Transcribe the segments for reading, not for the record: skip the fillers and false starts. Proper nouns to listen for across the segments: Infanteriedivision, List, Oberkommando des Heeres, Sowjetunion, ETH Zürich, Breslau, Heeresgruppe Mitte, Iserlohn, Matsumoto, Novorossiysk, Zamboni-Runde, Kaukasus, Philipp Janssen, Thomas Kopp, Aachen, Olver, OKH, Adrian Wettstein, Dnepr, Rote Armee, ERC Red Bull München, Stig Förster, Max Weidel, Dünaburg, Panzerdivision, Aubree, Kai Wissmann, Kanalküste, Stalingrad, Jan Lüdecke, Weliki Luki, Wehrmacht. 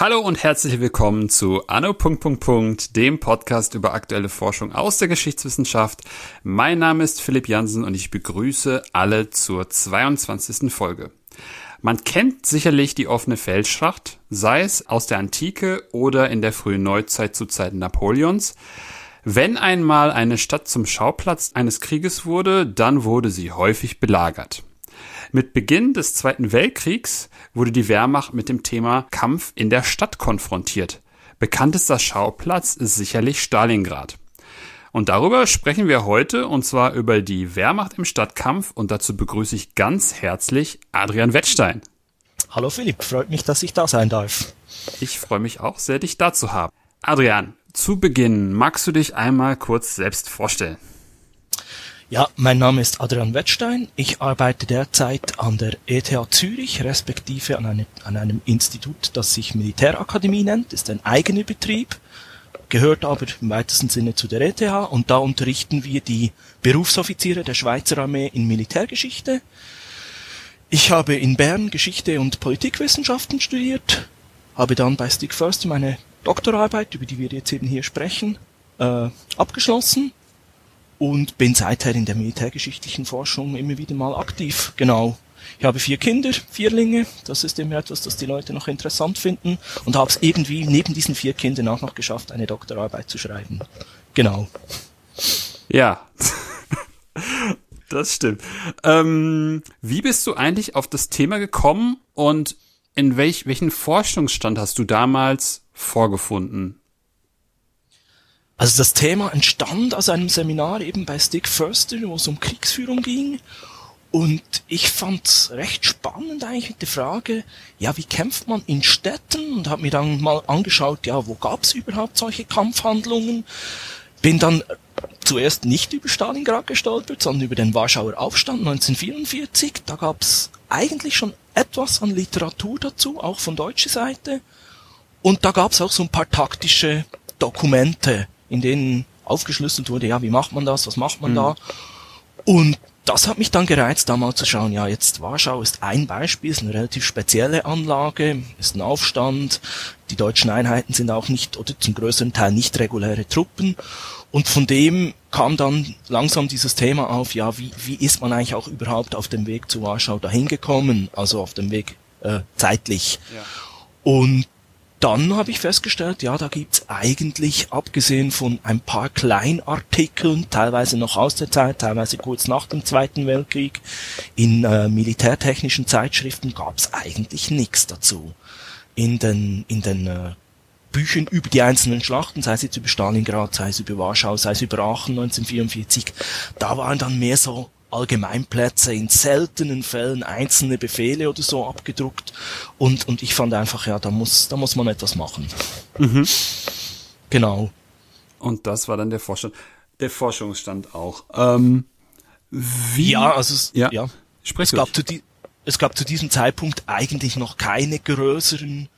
Hallo und herzlich willkommen zu Anno... dem Podcast über aktuelle Forschung aus der Geschichtswissenschaft. Mein Name ist Philipp Janssen und ich begrüße alle zur 22. Folge. Man kennt sicherlich die offene Feldschlacht, sei es aus der Antike oder in der frühen Neuzeit zu Zeiten Napoleons. Wenn einmal eine Stadt zum Schauplatz eines Krieges wurde, dann wurde sie häufig belagert. Mit Beginn des Zweiten Weltkriegs wurde die Wehrmacht mit dem Thema Kampf in der Stadt konfrontiert. Bekanntester Schauplatz ist sicherlich Stalingrad. Und darüber sprechen wir heute, und zwar über die Wehrmacht im Stadtkampf, und dazu begrüße ich ganz herzlich Adrian Wettstein. Hallo Philipp, freut mich, dass ich da sein darf. Ich freue mich auch sehr, dich da zu haben. Adrian, zu Beginn magst du dich einmal kurz selbst vorstellen? Ja, mein Name ist Adrian Wettstein. Ich arbeite derzeit an der ETH Zürich, respektive an einem Institut, das sich Militärakademie nennt. Ist ein eigener Betrieb, gehört aber im weitesten Sinne zu der ETH, und da unterrichten wir die Berufsoffiziere der Schweizer Armee in Militärgeschichte. Ich habe in Bern Geschichte und Politikwissenschaften studiert, habe dann bei Stig Förster meine Doktorarbeit, über die wir jetzt eben hier sprechen, abgeschlossen. Und bin seither in der militärgeschichtlichen Forschung immer wieder mal aktiv, genau. Ich habe 4 Kinder, Vierlinge, das ist immer etwas, das die Leute noch interessant finden, und habe es irgendwie neben diesen 4 Kindern auch noch geschafft, eine Doktorarbeit zu schreiben. Genau. Ja, das stimmt. Wie bist du eigentlich auf das Thema gekommen und in welchen Forschungsstand hast du damals vorgefunden? Also das Thema entstand aus einem Seminar eben bei Stig Förster, wo es um Kriegsführung ging, und ich fand's recht spannend eigentlich mit der Frage, ja, wie kämpft man in Städten, und habe mir dann mal angeschaut, ja, wo gab's überhaupt solche Kampfhandlungen. Bin dann zuerst nicht über Stalingrad gestolpert, sondern über den Warschauer Aufstand 1944. Da gab's eigentlich schon etwas an Literatur dazu, auch von deutscher Seite, und da gab's auch so ein paar taktische Dokumente, in denen aufgeschlüsselt wurde, ja, wie macht man das, was macht man da? Und das hat mich dann gereizt, da mal zu schauen, ja, jetzt Warschau ist ein Beispiel, ist eine relativ spezielle Anlage, ist ein Aufstand, die deutschen Einheiten sind auch nicht, oder zum größeren Teil nicht reguläre Truppen, und von dem kam dann langsam dieses Thema auf, ja, wie ist man eigentlich auch überhaupt auf dem Weg zu Warschau dahin gekommen, also auf dem Weg zeitlich. Ja. Und dann habe ich festgestellt, ja, da gibt's eigentlich, abgesehen von ein paar Kleinartikeln, teilweise noch aus der Zeit, teilweise kurz nach dem Zweiten Weltkrieg, in militärtechnischen Zeitschriften gab's eigentlich nichts dazu. In den Büchern über die einzelnen Schlachten, sei es jetzt über Stalingrad, sei es über Warschau, sei es über Aachen 1944, da waren dann mehr so Allgemeinplätze, in seltenen Fällen einzelne Befehle oder so abgedruckt, und ich fand einfach, ja, da muss man etwas machen. Mhm. Genau. Und das war dann der Forschungsstand auch. Es gab zu diesem Zeitpunkt eigentlich noch keine größeren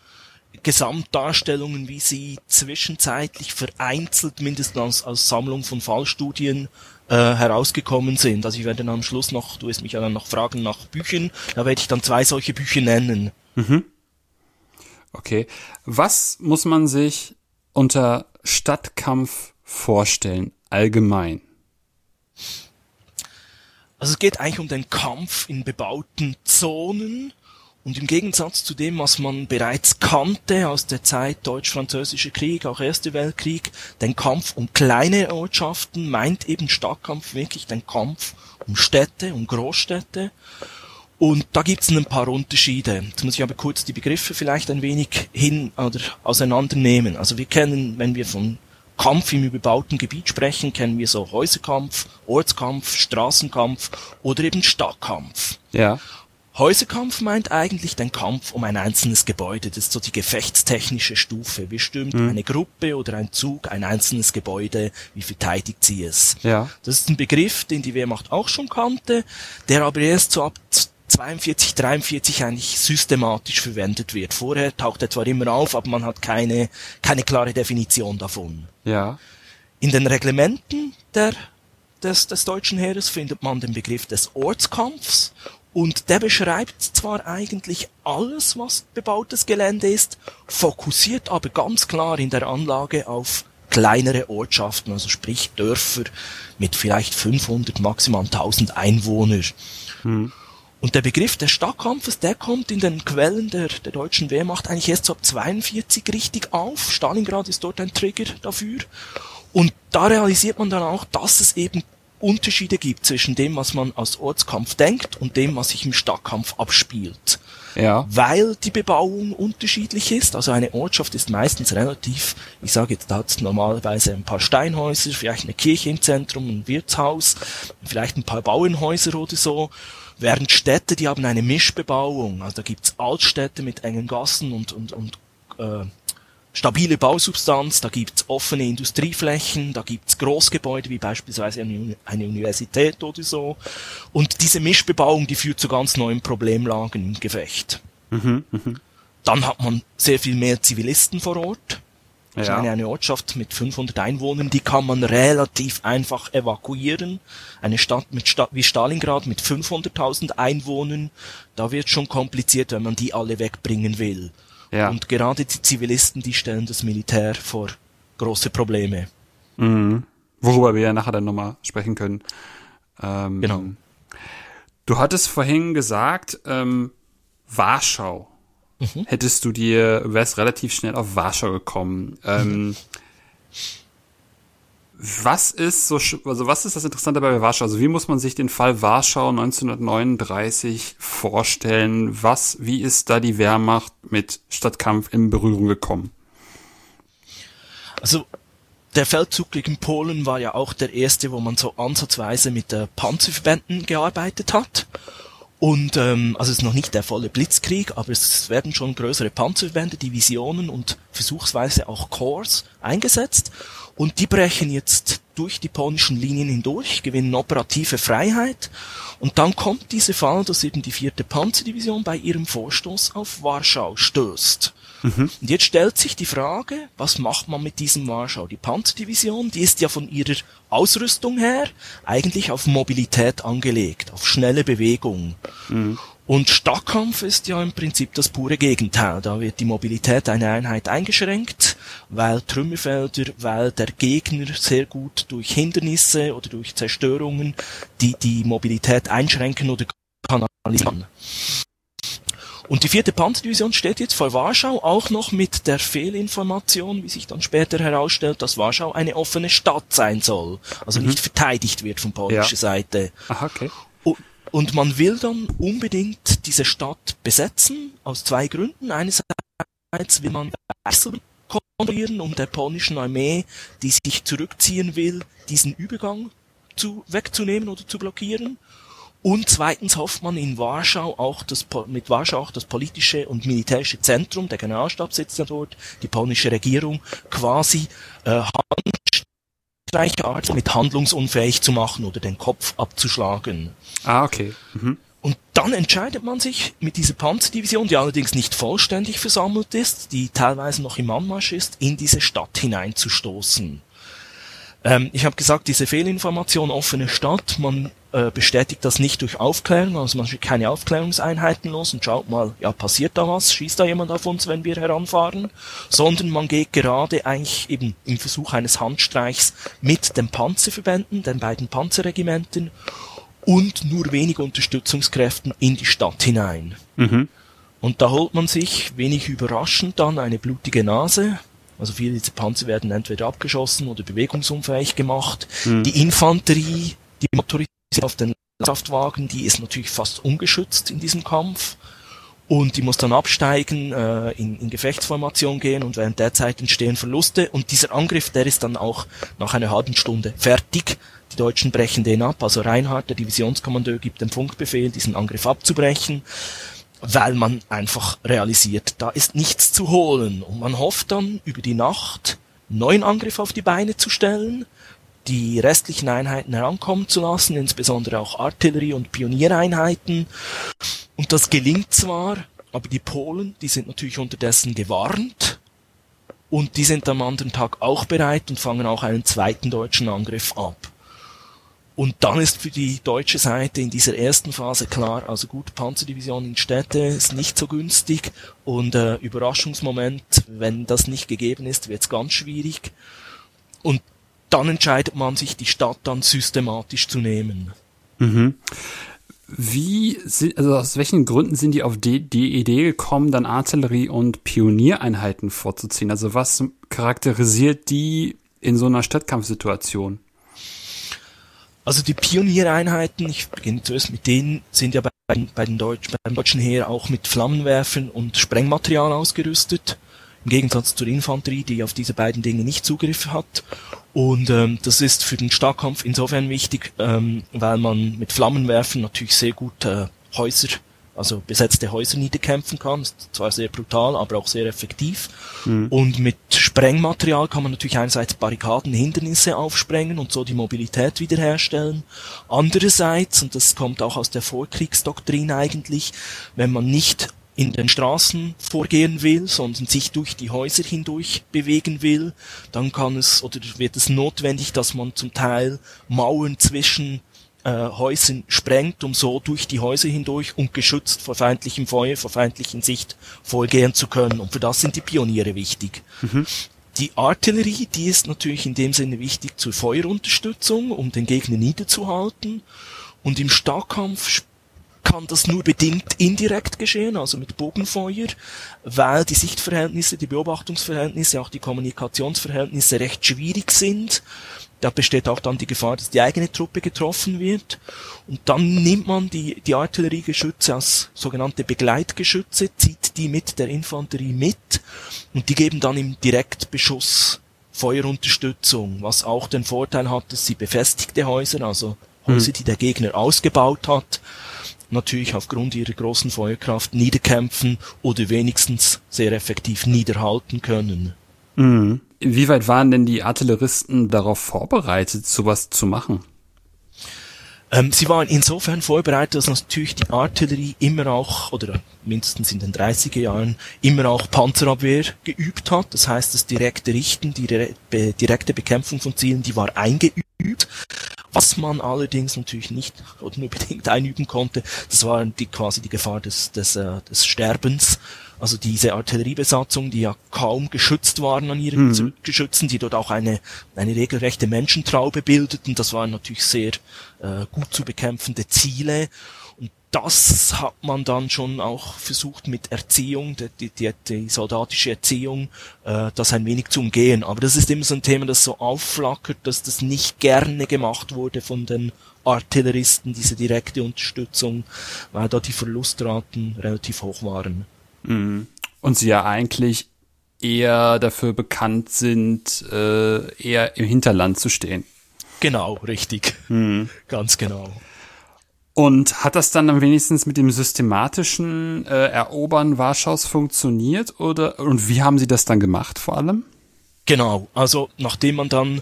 Gesamtdarstellungen, wie sie zwischenzeitlich vereinzelt, mindestens als Sammlung von Fallstudien, herausgekommen sind. Also ich werde dann am Schluss noch, du wirst mich ja dann noch fragen nach Büchern, da werde ich dann 2 solche Bücher nennen. Mhm. Okay. Was muss man sich unter Stadtkampf vorstellen, allgemein? Also es geht eigentlich um den Kampf in bebauten Zonen, und im Gegensatz zu dem, was man bereits kannte aus der Zeit Deutsch-Französischer Krieg, auch Erster Weltkrieg, den Kampf um kleine Ortschaften, meint eben Stadtkampf wirklich den Kampf um Städte, um Großstädte. Und da gibt's ein paar Unterschiede. Jetzt muss ich aber kurz die Begriffe vielleicht ein wenig hin oder auseinandernehmen. Also wir kennen, wenn wir von Kampf im überbauten Gebiet sprechen, kennen wir so Häuserkampf, Ortskampf, Straßenkampf oder eben Stadtkampf. Ja. Häuserkampf meint eigentlich den Kampf um ein einzelnes Gebäude. Das ist so die gefechtstechnische Stufe. Wie stürmt eine Gruppe oder ein Zug ein einzelnes Gebäude? Wie verteidigt sie es? Ja. Das ist ein Begriff, den die Wehrmacht auch schon kannte, der aber erst so ab 42, 43 eigentlich systematisch verwendet wird. Vorher taucht er zwar immer auf, aber man hat keine klare Definition davon. Ja. In den Reglementen des deutschen Heeres findet man den Begriff des Ortskampfs, und der beschreibt zwar eigentlich alles, was bebautes Gelände ist, fokussiert aber ganz klar in der Anlage auf kleinere Ortschaften, also sprich Dörfer mit vielleicht 500, maximal 1000 Einwohner. Hm. Und der Begriff des Stadtkampfes, der kommt in den Quellen der deutschen Wehrmacht eigentlich erst so ab 1942 richtig auf. Stalingrad ist dort ein Trigger dafür. Und da realisiert man dann auch, dass es eben Unterschiede gibt zwischen dem, was man als Ortskampf denkt, und dem, was sich im Stadtkampf abspielt. Ja. Weil die Bebauung unterschiedlich ist. Also eine Ortschaft ist meistens relativ, ich sage jetzt, da hat es normalerweise ein paar Steinhäuser, vielleicht eine Kirche im Zentrum, ein Wirtshaus, vielleicht ein paar Bauernhäuser oder so. Während Städte, die haben eine Mischbebauung. Also da gibt's Altstädte mit engen Gassen und stabile Bausubstanz, da gibt's offene Industrieflächen, da gibt's Großgebäude wie beispielsweise eine Universität oder so. Und diese Mischbebauung, die führt zu ganz neuen Problemlagen im Gefecht. Mhm, mhm. Dann hat man sehr viel mehr Zivilisten vor Ort. Ja. Ich meine, eine Ortschaft mit 500 Einwohnern, die kann man relativ einfach evakuieren. Eine Stadt wie Stalingrad mit 500.000 Einwohnern, da wird schon kompliziert, wenn man die alle wegbringen will. Ja. Und gerade die Zivilisten, die stellen das Militär vor große Probleme. Mhm. Worüber wir ja nachher dann nochmal sprechen können. Genau. Du hattest vorhin gesagt, Warschau. Mhm. Wärst relativ schnell auf Warschau gekommen. Was ist das Interessante bei Warschau? Also wie muss man sich den Fall Warschau 1939 vorstellen? Wie ist da die Wehrmacht mit Stadtkampf in Berührung gekommen? Also der Feldzug gegen Polen war ja auch der erste, wo man so ansatzweise mit Panzerverbänden gearbeitet hat. Und also es ist noch nicht der volle Blitzkrieg, aber es werden schon größere Panzerverbände, Divisionen und versuchsweise auch Korps eingesetzt. Und die brechen jetzt durch die polnischen Linien hindurch, gewinnen operative Freiheit. Und dann kommt dieser Fall, dass eben die 4. Panzerdivision bei ihrem Vorstoß auf Warschau stößt. Mhm. Und jetzt stellt sich die Frage, was macht man mit diesem Warschau? Die Panzerdivision, die ist ja von ihrer Ausrüstung her eigentlich auf Mobilität angelegt, auf schnelle Bewegung. Mhm. Und Stadtkampf ist ja im Prinzip das pure Gegenteil. Da wird die Mobilität einer Einheit eingeschränkt, weil Trümmerfelder, weil der Gegner sehr gut durch Hindernisse oder durch Zerstörungen die Mobilität einschränken oder kanalisieren. Und die 4. Panzerdivision steht jetzt vor Warschau, auch noch mit der Fehlinformation, wie sich dann später herausstellt, dass Warschau eine offene Stadt sein soll. Also nicht verteidigt wird von polnischer Seite. Aha, okay. Und man will dann unbedingt diese Stadt besetzen, aus zwei Gründen. Einerseits will man Wechsel kontrollieren, um der polnischen Armee, die sich zurückziehen will, diesen Übergang wegzunehmen oder zu blockieren. Und zweitens hofft man in Warschau mit Warschau auch das politische und militärische Zentrum, der Generalstab sitzt ja dort, die polnische Regierung, quasi Art mit handlungsunfähig zu machen oder den Kopf abzuschlagen. Ah, okay. Mhm. Und dann entscheidet man sich mit dieser Panzerdivision, die allerdings nicht vollständig versammelt ist, die teilweise noch im Anmarsch ist, in diese Stadt hineinzustoßen. Ich habe gesagt, diese Fehlinformation, offene Stadt, man bestätigt das nicht durch Aufklärung, also man schickt keine Aufklärungseinheiten los und schaut mal, ja, passiert da was, schießt da jemand auf uns, wenn wir heranfahren, sondern man geht gerade eigentlich eben im Versuch eines Handstreichs mit den Panzerverbänden, den beiden Panzerregimenten und nur wenig Unterstützungskräften in die Stadt hinein. Mhm. Und da holt man sich, wenig überraschend, dann eine blutige Nase. Also viele dieser Panzer werden entweder abgeschossen oder bewegungsunfähig gemacht. Mhm. Die Infanterie, die motorisiert auf den Landkraftwagen, die ist natürlich fast ungeschützt in diesem Kampf. Und die muss dann absteigen, in Gefechtsformation gehen, und während der Zeit entstehen Verluste. Und dieser Angriff, der ist dann auch nach einer halben Stunde fertig. Die Deutschen brechen den ab. Also Reinhardt, der Divisionskommandeur, gibt den Funkbefehl, diesen Angriff abzubrechen, weil man einfach realisiert, da ist nichts zu holen. Und man hofft dann, über die Nacht einen neuen Angriff auf die Beine zu stellen, die restlichen Einheiten herankommen zu lassen, insbesondere auch Artillerie- und Pioniereinheiten. Und das gelingt zwar, aber die Polen, die sind natürlich unterdessen gewarnt. und die sind am anderen Tag auch bereit und fangen auch einen zweiten deutschen Angriff ab. Und dann ist für die deutsche Seite in dieser ersten Phase klar, also gut, Panzerdivision in Städte ist nicht so günstig und Überraschungsmoment, wenn das nicht gegeben ist, wird's ganz schwierig. Und dann entscheidet man sich, die Stadt dann systematisch zu nehmen. Mhm. Wie sind, also aus welchen Gründen sind die auf die Idee gekommen, dann Artillerie- und Pioniereinheiten vorzuziehen? Also was charakterisiert die in so einer Stadtkampfsituation? Also die Pioniereinheiten, ich beginne zuerst mit denen, sind ja beim deutschen Heer auch mit Flammenwerfern und Sprengmaterial ausgerüstet. Im Gegensatz zur Infanterie, die auf diese beiden Dinge nicht Zugriff hat. Und das ist für den Starkkampf insofern wichtig, weil man mit Flammenwerfen natürlich sehr gut Häuser, also besetzte Häuser niederkämpfen kann. Ist zwar sehr brutal, aber auch sehr effektiv. Mhm. Und mit Sprengmaterial kann man natürlich einerseits Barrikaden, Hindernisse aufsprengen und so die Mobilität wiederherstellen. Andererseits, und das kommt auch aus der Vorkriegsdoktrin eigentlich, wenn man nicht in den Straßen vorgehen will, sondern sich durch die Häuser hindurch bewegen will, dann kann es oder wird es notwendig, dass man zum Teil Mauern zwischen Häusern sprengt, um so durch die Häuser hindurch und geschützt vor feindlichem Feuer, vor feindlichen Sicht vorgehen zu können. Und für das sind die Pioniere wichtig. Mhm. Die Artillerie, die ist natürlich in dem Sinne wichtig zur Feuerunterstützung, um den Gegner niederzuhalten. Und im Starkkampf kann das nur bedingt indirekt geschehen, also mit Bogenfeuer, weil die Sichtverhältnisse, die Beobachtungsverhältnisse, auch die Kommunikationsverhältnisse recht schwierig sind. Da besteht auch dann die Gefahr, dass die eigene Truppe getroffen wird. Und dann nimmt man die Artilleriegeschütze als sogenannte Begleitgeschütze, zieht die mit der Infanterie mit und die geben dann im Direktbeschuss Feuerunterstützung, was auch den Vorteil hat, dass sie befestigte Häuser, also Häuser, die der Gegner ausgebaut hat, natürlich aufgrund ihrer großen Feuerkraft niederkämpfen oder wenigstens sehr effektiv niederhalten können. Mhm. Inwieweit waren denn die Artilleristen darauf vorbereitet, sowas zu machen? Sie waren insofern vorbereitet, dass natürlich die Artillerie immer auch, oder mindestens in den 30er Jahren, immer auch Panzerabwehr geübt hat. Das heißt, das direkte Richten, die direkte Bekämpfung von Zielen, die war eingeübt. Was man allerdings natürlich nicht oder nur bedingt einüben konnte, das war quasi die Gefahr des Sterbens. Also diese Artilleriebesatzung, die ja kaum geschützt waren an ihren Geschützen, die dort auch eine regelrechte Menschentraube bildeten, das waren natürlich sehr gut zu bekämpfende Ziele. Und das hat man dann schon auch versucht mit Erziehung, die soldatische Erziehung, das ein wenig zu umgehen. Aber das ist immer so ein Thema, das so aufflackert, dass das nicht gerne gemacht wurde von den Artilleristen, diese direkte Unterstützung, weil da die Verlustraten relativ hoch waren. Und sie ja eigentlich eher dafür bekannt sind, eher im Hinterland zu stehen. Genau, richtig. Mhm. Ganz genau. Und hat das dann wenigstens mit dem systematischen Erobern Warschaus funktioniert? Und wie haben sie das dann gemacht vor allem? Genau, also nachdem man dann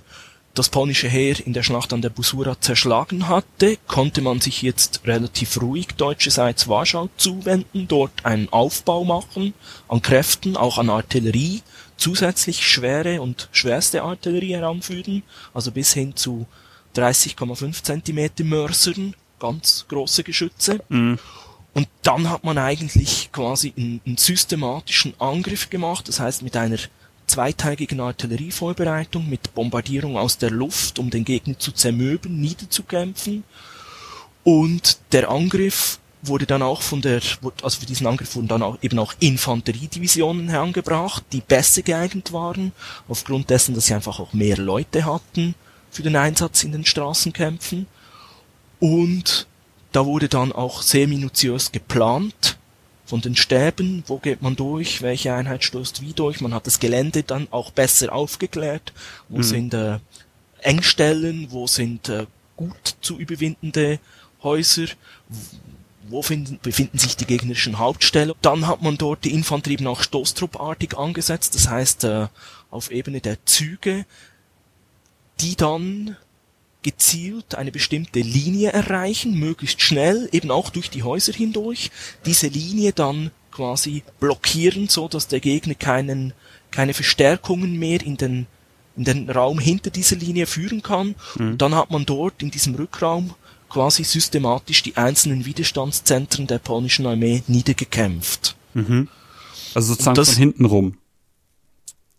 das polnische Heer in der Schlacht an der Busura zerschlagen hatte, konnte man sich jetzt relativ ruhig deutscherseits Warschau zuwenden, dort einen Aufbau machen an Kräften, auch an Artillerie, zusätzlich schwere und schwerste Artillerie heranführen, also bis hin zu 30,5 Zentimeter Mörsern, ganz große Geschütze. Mhm. Und dann hat man eigentlich quasi einen systematischen Angriff gemacht, das heißt mit einer zweitägigen Artillerievorbereitung mit Bombardierung aus der Luft, um den Gegner zu zermürben, niederzukämpfen. Und der Angriff wurde dann auch also für diesen Angriff wurden dann auch eben auch Infanteriedivisionen herangebracht, die besser geeignet waren, aufgrund dessen, dass sie einfach auch mehr Leute hatten für den Einsatz in den Straßenkämpfen. Und da wurde dann auch sehr minutiös geplant, von den Stäben, wo geht man durch, welche Einheit stößt wie durch, man hat das Gelände dann auch besser aufgeklärt, wo sind Engstellen, wo sind gut zu überwindende Häuser, wo befinden sich die gegnerischen Hauptställe. Dann hat man dort die Infanterie eben auch stoßtruppartig angesetzt, das heißt auf Ebene der Züge, die dann gezielt eine bestimmte Linie erreichen, möglichst schnell, eben auch durch die Häuser hindurch, diese Linie dann quasi blockieren, so dass der Gegner keine Verstärkungen mehr in den Raum hinter dieser Linie führen kann. Mhm. Und dann hat man dort in diesem Rückraum quasi systematisch die einzelnen Widerstandszentren der polnischen Armee niedergekämpft. Mhm. Also sozusagen das, von hinten rum.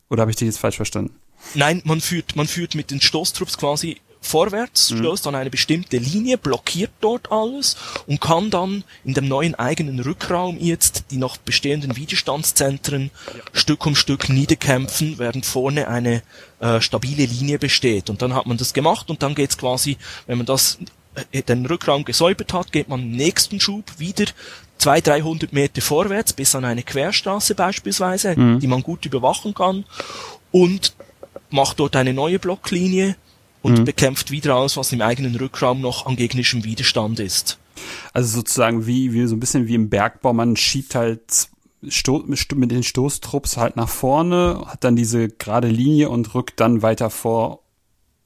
Oder habe ich dich jetzt falsch verstanden? Nein, man führt mit den Stoßtrupps quasi vorwärts, stößt an eine bestimmte Linie, blockiert dort alles und kann dann in dem neuen eigenen Rückraum jetzt die noch bestehenden Widerstandszentren Stück um Stück niederkämpfen, während vorne eine stabile Linie besteht. Und dann hat man das gemacht und dann geht's quasi, wenn man das den Rückraum gesäubert hat, geht man im nächsten Schub wieder 200-300 Meter vorwärts bis an eine Querstraße beispielsweise, die man gut überwachen kann und macht dort eine neue Blocklinie und bekämpft wieder alles, was im eigenen Rückraum noch an gegnerischem Widerstand ist. Also sozusagen wie so ein bisschen wie im Bergbau, man schiebt halt mit den Stoßtrupps halt nach vorne, hat dann diese gerade Linie und rückt dann weiter vor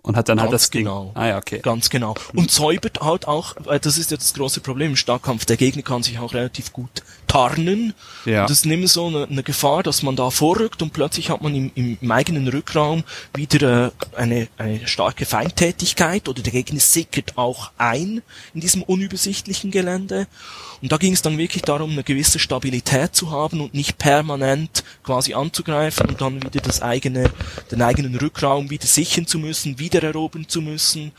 und hat dann ganz halt das genau. Ah ja, okay. Ganz genau. Und säubert halt auch, das ist jetzt das große Problem im Starkkampf, der Gegner kann sich auch relativ gut tarnen. Ja. Und das nimmt so eine Gefahr, dass man da vorrückt und plötzlich hat man im eigenen Rückraum wieder eine starke Feindtätigkeit oder der Gegner sickert auch ein in diesem unübersichtlichen Gelände. Und da ging es dann wirklich darum, eine gewisse Stabilität zu haben und nicht permanent quasi anzugreifen und dann wieder den eigenen Rückraum wieder sichern zu müssen, wiedererobern zu müssen.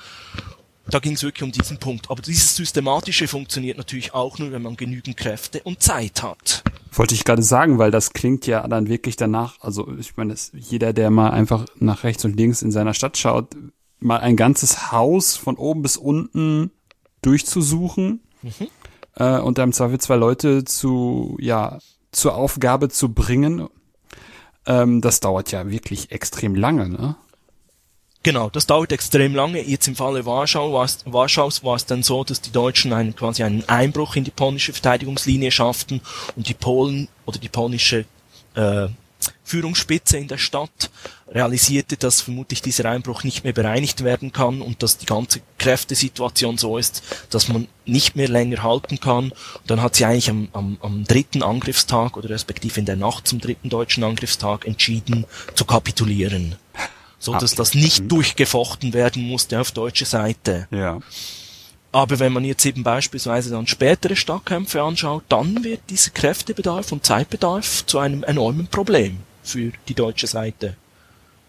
Da ging es wirklich um diesen Punkt. Aber dieses Systematische funktioniert natürlich auch nur, wenn man genügend Kräfte und Zeit hat. Wollte ich gerade sagen, weil das klingt ja dann wirklich danach, also ich meine, jeder, der mal einfach nach rechts und links in seiner Stadt schaut, mal ein ganzes Haus von oben bis unten durchzusuchen, und dann im Zweifel zwei Leute zur Aufgabe zu bringen, das dauert ja wirklich extrem lange, ne? Genau, das dauert extrem lange. Jetzt im Falle Warschaus war es dann so, dass die Deutschen quasi einen Einbruch in die polnische Verteidigungslinie schafften und die Polen oder die polnische Führungsspitze in der Stadt realisierte, dass vermutlich dieser Einbruch nicht mehr bereinigt werden kann und dass die ganze Kräftesituation so ist, dass man nicht mehr länger halten kann. Und dann hat sie eigentlich am dritten Angriffstag oder respektive in der Nacht zum dritten deutschen Angriffstag entschieden zu kapitulieren. So, dass das nicht durchgefochten werden musste auf deutscher Seite. Ja. Aber wenn man jetzt eben beispielsweise dann spätere Stadtkämpfe anschaut, dann wird dieser Kräftebedarf und Zeitbedarf zu einem enormen Problem für die deutsche Seite.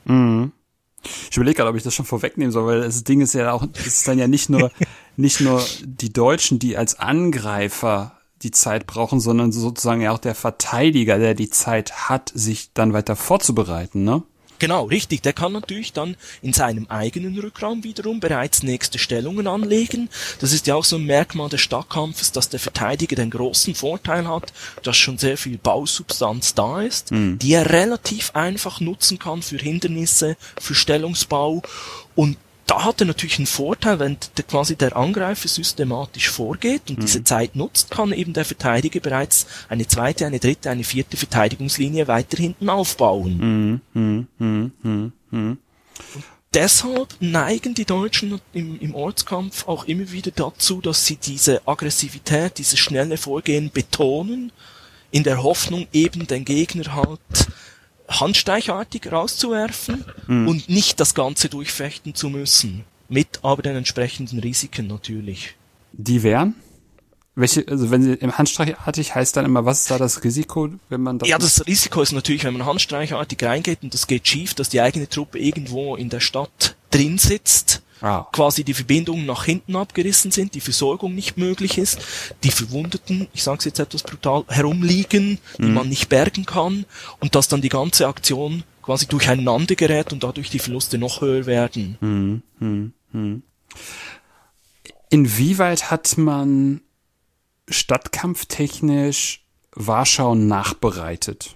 Mhm. Ich überlege gerade, ob ich das schon vorwegnehmen soll, weil das Ding ist ja auch, es ist dann ja nicht nur die Deutschen, die als Angreifer die Zeit brauchen, sondern sozusagen ja auch der Verteidiger, der die Zeit hat, sich dann weiter vorzubereiten, ne? Genau, richtig. Der kann natürlich dann in seinem eigenen Rückraum wiederum bereits nächste Stellungen anlegen. Das ist ja auch so ein Merkmal des Stadtkampfes, dass der Verteidiger den großen Vorteil hat, dass schon sehr viel Bausubstanz da ist, die er relativ einfach nutzen kann für Hindernisse, für Stellungsbau. Und da hat er natürlich einen Vorteil, wenn quasi der Angreifer systematisch vorgeht und diese Zeit nutzt, kann eben der Verteidiger bereits eine zweite, eine dritte, eine vierte Verteidigungslinie weiter hinten aufbauen. Und deshalb neigen die Deutschen im Ortskampf auch immer wieder dazu, dass sie diese Aggressivität, dieses schnelle Vorgehen betonen, in der Hoffnung eben den Gegner halt handsteichartig rauszuwerfen und nicht das Ganze durchfechten zu müssen. Mit aber den entsprechenden Risiken natürlich. Die wären? Welche, also wenn sie im handsteichartig heißt dann immer, was ist da das Risiko, wenn man das... Ja, das Risiko ist natürlich, wenn man handsteichartig reingeht und das geht schief, dass die eigene Truppe irgendwo in der Stadt drin sitzt, quasi die Verbindungen nach hinten abgerissen sind, die Versorgung nicht möglich ist, die Verwundeten, ich sage es jetzt etwas brutal, herumliegen, die man nicht bergen kann und dass dann die ganze Aktion quasi durcheinander gerät und dadurch die Verluste noch höher werden. Inwieweit hat man stadtkampftechnisch Warschau nachbereitet?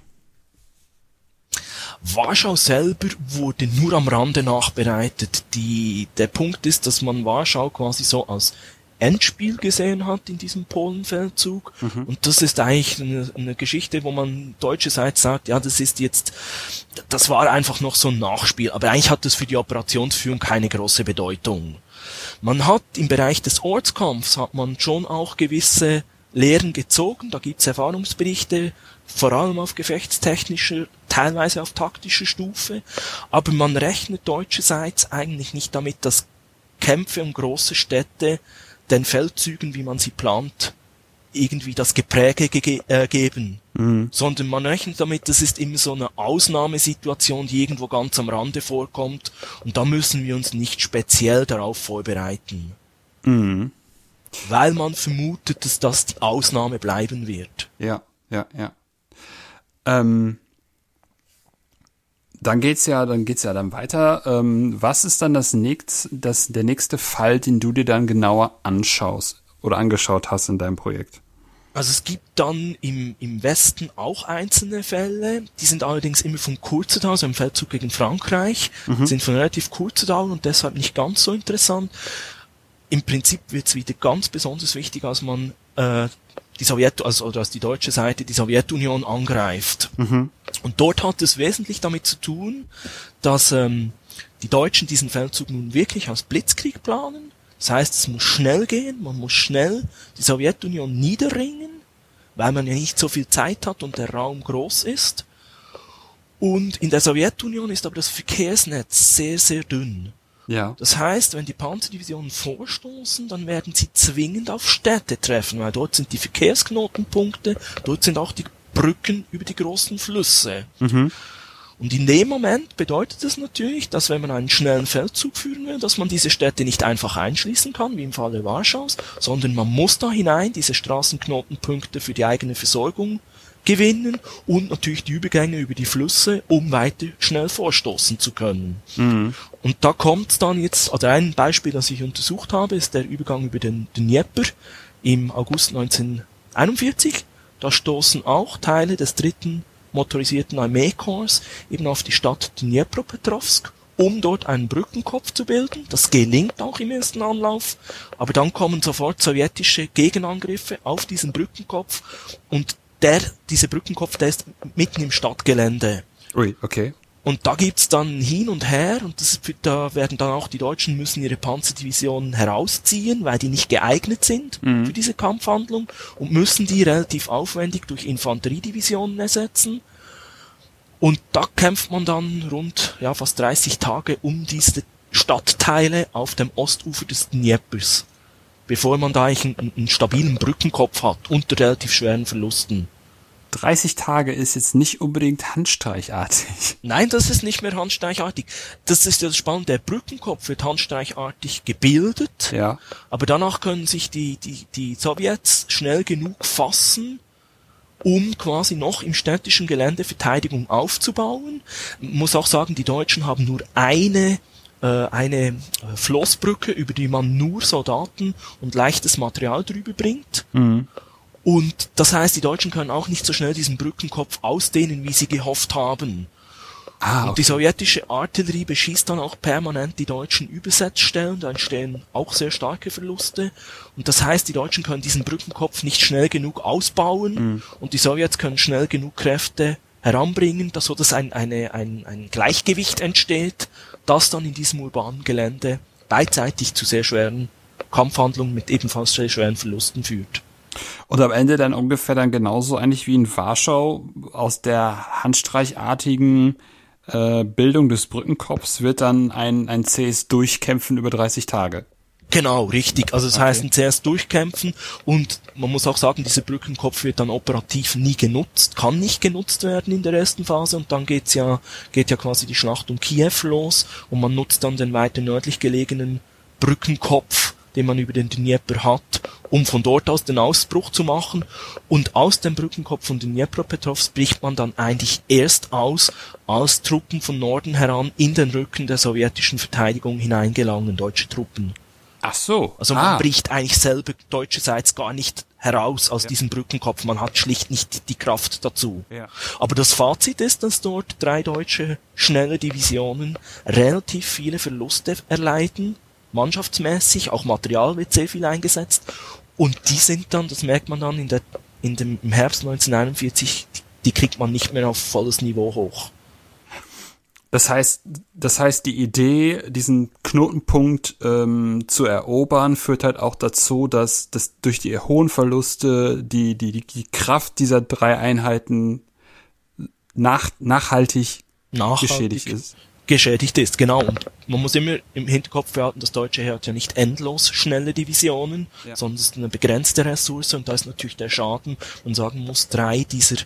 Warschau selber wurde nur am Rande nachbereitet. Der Punkt ist, dass man Warschau quasi so als Endspiel gesehen hat in diesem Polenfeldzug. Und das ist eigentlich eine Geschichte, wo man deutscherseits sagt, ja, das war einfach noch so ein Nachspiel. Aber eigentlich hat das für die Operationsführung keine große Bedeutung. Man hat im Bereich des Ortskampfs hat man schon auch gewisse Lehren gezogen, da gibt es Erfahrungsberichte, vor allem auf gefechtstechnischer, teilweise auf taktischer Stufe, aber man rechnet deutscherseits eigentlich nicht damit, dass Kämpfe um große Städte den Feldzügen, wie man sie plant, irgendwie das Gepräge geben, sondern man rechnet damit, das ist immer so eine Ausnahmesituation, die irgendwo ganz am Rande vorkommt, und da müssen wir uns nicht speziell darauf vorbereiten. Mhm. Weil man vermutet, dass das die Ausnahme bleiben wird. Ja. Dann geht's ja dann weiter. Was ist dann der nächste Fall, den du dir dann genauer anschaust oder angeschaut hast in deinem Projekt? Also es gibt dann im Westen auch einzelne Fälle, die sind allerdings immer von kurzer Dauer, also im Feldzug gegen Frankreich, sind von relativ kurzer Dauer und deshalb nicht ganz so interessant. Im Prinzip wird's wieder ganz besonders wichtig, als man als die deutsche Seite die Sowjetunion angreift. Mhm. Und dort hat es wesentlich damit zu tun, dass die Deutschen diesen Feldzug nun wirklich als Blitzkrieg planen. Das heißt, es muss schnell gehen, man muss schnell die Sowjetunion niederringen, weil man ja nicht so viel Zeit hat und der Raum groß ist. Und in der Sowjetunion ist aber das Verkehrsnetz sehr, sehr dünn. Ja. Das heißt, wenn die Panzerdivisionen vorstoßen, dann werden sie zwingend auf Städte treffen, weil dort sind die Verkehrsknotenpunkte, dort sind auch die Brücken über die großen Flüsse. Mhm. Und in dem Moment bedeutet das natürlich, dass wenn man einen schnellen Feldzug führen will, dass man diese Städte nicht einfach einschließen kann, wie im Falle Warschaus, sondern man muss da hinein diese Straßenknotenpunkte für die eigene Versorgung gewinnen und natürlich die Übergänge über die Flüsse, um weiter schnell vorstoßen zu können. Mhm. Und da kommt dann jetzt, also ein Beispiel, das ich untersucht habe, ist der Übergang über den Dnepr im August 1941. Da stoßen auch Teile des 3. motorisierten Armeekorps eben auf die Stadt Dnipropetrowsk, um dort einen Brückenkopf zu bilden. Das gelingt auch im ersten Anlauf, aber dann kommen sofort sowjetische Gegenangriffe auf diesen Brückenkopf und dieser Brückenkopf, der ist mitten im Stadtgelände. Ui, okay. Und da gibt's dann hin und her, und da werden dann auch die Deutschen müssen ihre Panzerdivisionen herausziehen, weil die nicht geeignet sind für diese Kampfhandlung, und müssen die relativ aufwendig durch Infanteriedivisionen ersetzen. Und da kämpft man dann rund, fast 30 Tage um diese Stadtteile auf dem Ostufer des Dnepers, bevor man da eigentlich einen stabilen Brückenkopf hat, unter relativ schweren Verlusten. 30 Tage ist jetzt nicht unbedingt handstreichartig. Nein, das ist nicht mehr handstreichartig. Das ist das Spannende. Der Brückenkopf wird handstreichartig gebildet, aber danach können sich die Sowjets schnell genug fassen, um quasi noch im städtischen Gelände Verteidigung aufzubauen. Man muss auch sagen, die Deutschen haben nur eine Floßbrücke, über die man nur Soldaten und leichtes Material drüber bringt. Mhm. Und das heißt, die Deutschen können auch nicht so schnell diesen Brückenkopf ausdehnen, wie sie gehofft haben. Okay. Und die sowjetische Artillerie beschießt dann auch permanent die deutschen Übersetzstellen, da entstehen auch sehr starke Verluste. Und das heißt, die Deutschen können diesen Brückenkopf nicht schnell genug ausbauen und die Sowjets können schnell genug Kräfte heranbringen, dass so dass ein Gleichgewicht entsteht, das dann in diesem urbanen Gelände beidseitig zu sehr schweren Kampfhandlungen mit ebenfalls sehr schweren Verlusten führt. Und am Ende dann ungefähr genauso eigentlich wie in Warschau, aus der handstreichartigen Bildung des Brückenkopfs wird dann ein zähes Durchkämpfen über 30 Tage. Genau, richtig. Also das heißt ein zähes Durchkämpfen, und man muss auch sagen, dieser Brückenkopf wird dann operativ nie genutzt, kann nicht genutzt werden in der ersten Phase, und dann geht ja quasi die Schlacht um Kiew los, und man nutzt dann den weiter nördlich gelegenen Brückenkopf, den man über den Dnieper hat, um von dort aus den Ausbruch zu machen. Und aus dem Brückenkopf von Dnipropetrowsk bricht man dann eigentlich erst aus, als Truppen von Norden heran in den Rücken der sowjetischen Verteidigung hineingelangen, deutsche Truppen. Ach so. Also man bricht eigentlich selber deutscherseits gar nicht heraus aus diesem Brückenkopf. Man hat schlicht nicht die Kraft dazu. Ja. Aber das Fazit ist, dass dort 3 deutsche schnelle Divisionen relativ viele Verluste erleiden, mannschaftsmäßig, auch Material wird sehr viel eingesetzt, und die sind dann, das merkt man dann im Herbst 1941, die kriegt man nicht mehr auf volles Niveau hoch. Das heißt, die Idee, diesen Knotenpunkt zu erobern, führt halt auch dazu, dass durch die hohen Verluste die Kraft dieser drei Einheiten nachhaltig geschädigt ist, genau. Und man muss immer im Hinterkopf behalten, das deutsche Heer hat ja nicht endlos schnelle Divisionen, sondern es ist eine begrenzte Ressource, und da ist natürlich der Schaden, man sagen muss, drei dieser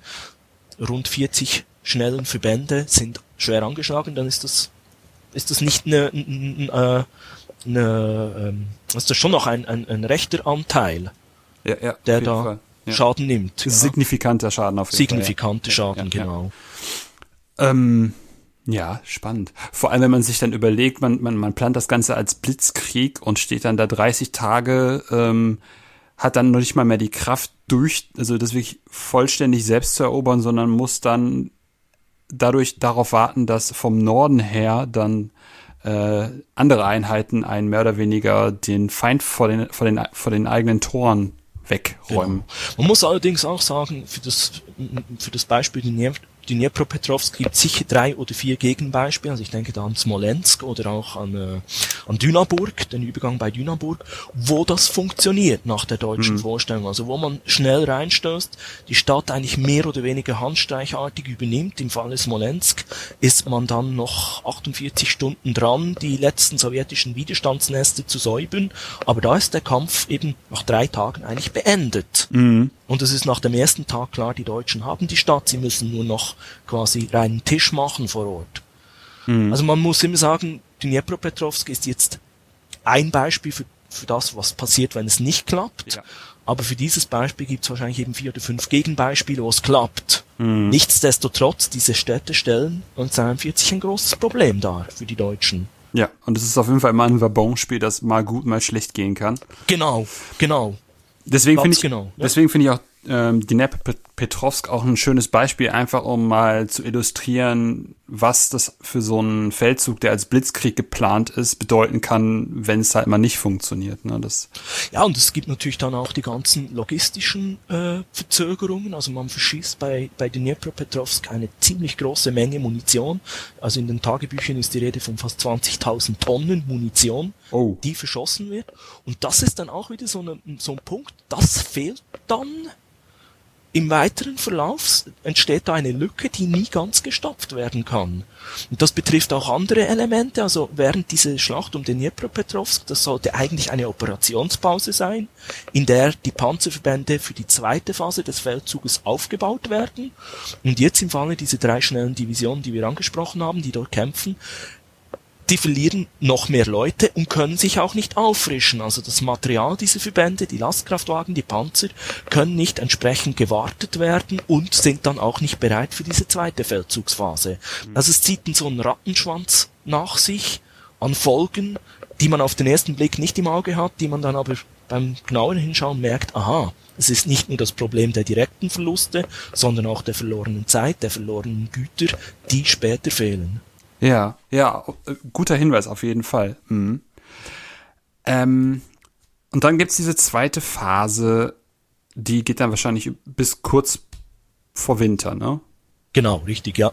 rund 40 schnellen Verbände sind schwer angeschlagen, dann ist das nicht ist das schon noch ein rechter Anteil, der da Fall. Schaden nimmt. Signifikanter Schaden auf jeden Fall. Schaden, genau. Ja, spannend. Vor allem, wenn man sich dann überlegt, man plant das Ganze als Blitzkrieg und steht dann da 30 Tage, hat dann noch nicht mal mehr die Kraft also das wirklich vollständig selbst zu erobern, sondern muss dann dadurch darauf warten, dass vom Norden her dann andere Einheiten einen mehr oder weniger den Feind vor den eigenen Toren wegräumen. Genau. Man muss allerdings auch sagen, für das Beispiel Dnipropetrowsk gibt es sicher 3 oder 4 Gegenbeispiele. Also ich denke da an Smolensk oder auch an Dünaburg, den Übergang bei Dünaburg, wo das funktioniert nach der deutschen Vorstellung. Also wo man schnell reinstößt, die Stadt eigentlich mehr oder weniger handstreichartig übernimmt. Im Falle Smolensk ist man dann noch 48 Stunden dran, die letzten sowjetischen Widerstandsnester zu säubern. Aber da ist der Kampf eben nach 3 Tagen eigentlich beendet. Mhm. Und es ist nach dem ersten Tag klar, die Deutschen haben die Stadt, sie müssen nur noch quasi reinen Tisch machen vor Ort. Mhm. Also man muss immer sagen, Dnipropetrowsk ist jetzt ein Beispiel für das, was passiert, wenn es nicht klappt. Ja. Aber für dieses Beispiel gibt es wahrscheinlich eben 4 oder 5 Gegenbeispiele, wo es klappt. Mhm. Nichtsdestotrotz, diese Städte stellen 1941 ein großes Problem dar für die Deutschen. Ja, und es ist auf jeden Fall immer ein Wabonspiel, das mal gut, mal schlecht gehen kann. Genau. Deswegen finde ich auch Dnipropetrowsk auch ein schönes Beispiel, einfach um mal zu illustrieren, was das für so einen Feldzug, der als Blitzkrieg geplant ist, bedeuten kann, wenn es halt mal nicht funktioniert. Ne? Ja, und es gibt natürlich dann auch die ganzen logistischen Verzögerungen. Also man verschießt bei Dnipropetrowsk eine ziemlich große Menge Munition. Also in den Tagebüchern ist die Rede von fast 20.000 Tonnen Munition, die verschossen wird. Und das ist dann auch wieder so ein Punkt, das fehlt dann. Im weiteren Verlauf entsteht da eine Lücke, die nie ganz gestopft werden kann. Und das betrifft auch andere Elemente. Also während dieser Schlacht um den Dnipropetrowsk, das sollte eigentlich eine Operationspause sein, in der die Panzerverbände für die zweite Phase des Feldzuges aufgebaut werden. Und jetzt im Falle dieser 3 schnellen Divisionen, die wir angesprochen haben, die dort kämpfen, die verlieren noch mehr Leute und können sich auch nicht auffrischen. Also das Material dieser Verbände, die Lastkraftwagen, die Panzer, können nicht entsprechend gewartet werden und sind dann auch nicht bereit für diese zweite Feldzugsphase. Also es zieht so einen Rattenschwanz nach sich an Folgen, die man auf den ersten Blick nicht im Auge hat, die man dann aber beim genauen Hinschauen merkt, aha, es ist nicht nur das Problem der direkten Verluste, sondern auch der verlorenen Zeit, der verlorenen Güter, die später fehlen. Ja, guter Hinweis auf jeden Fall. Mhm. Und dann gibt's diese zweite Phase, die geht dann wahrscheinlich bis kurz vor Winter, ne? Genau, richtig, ja.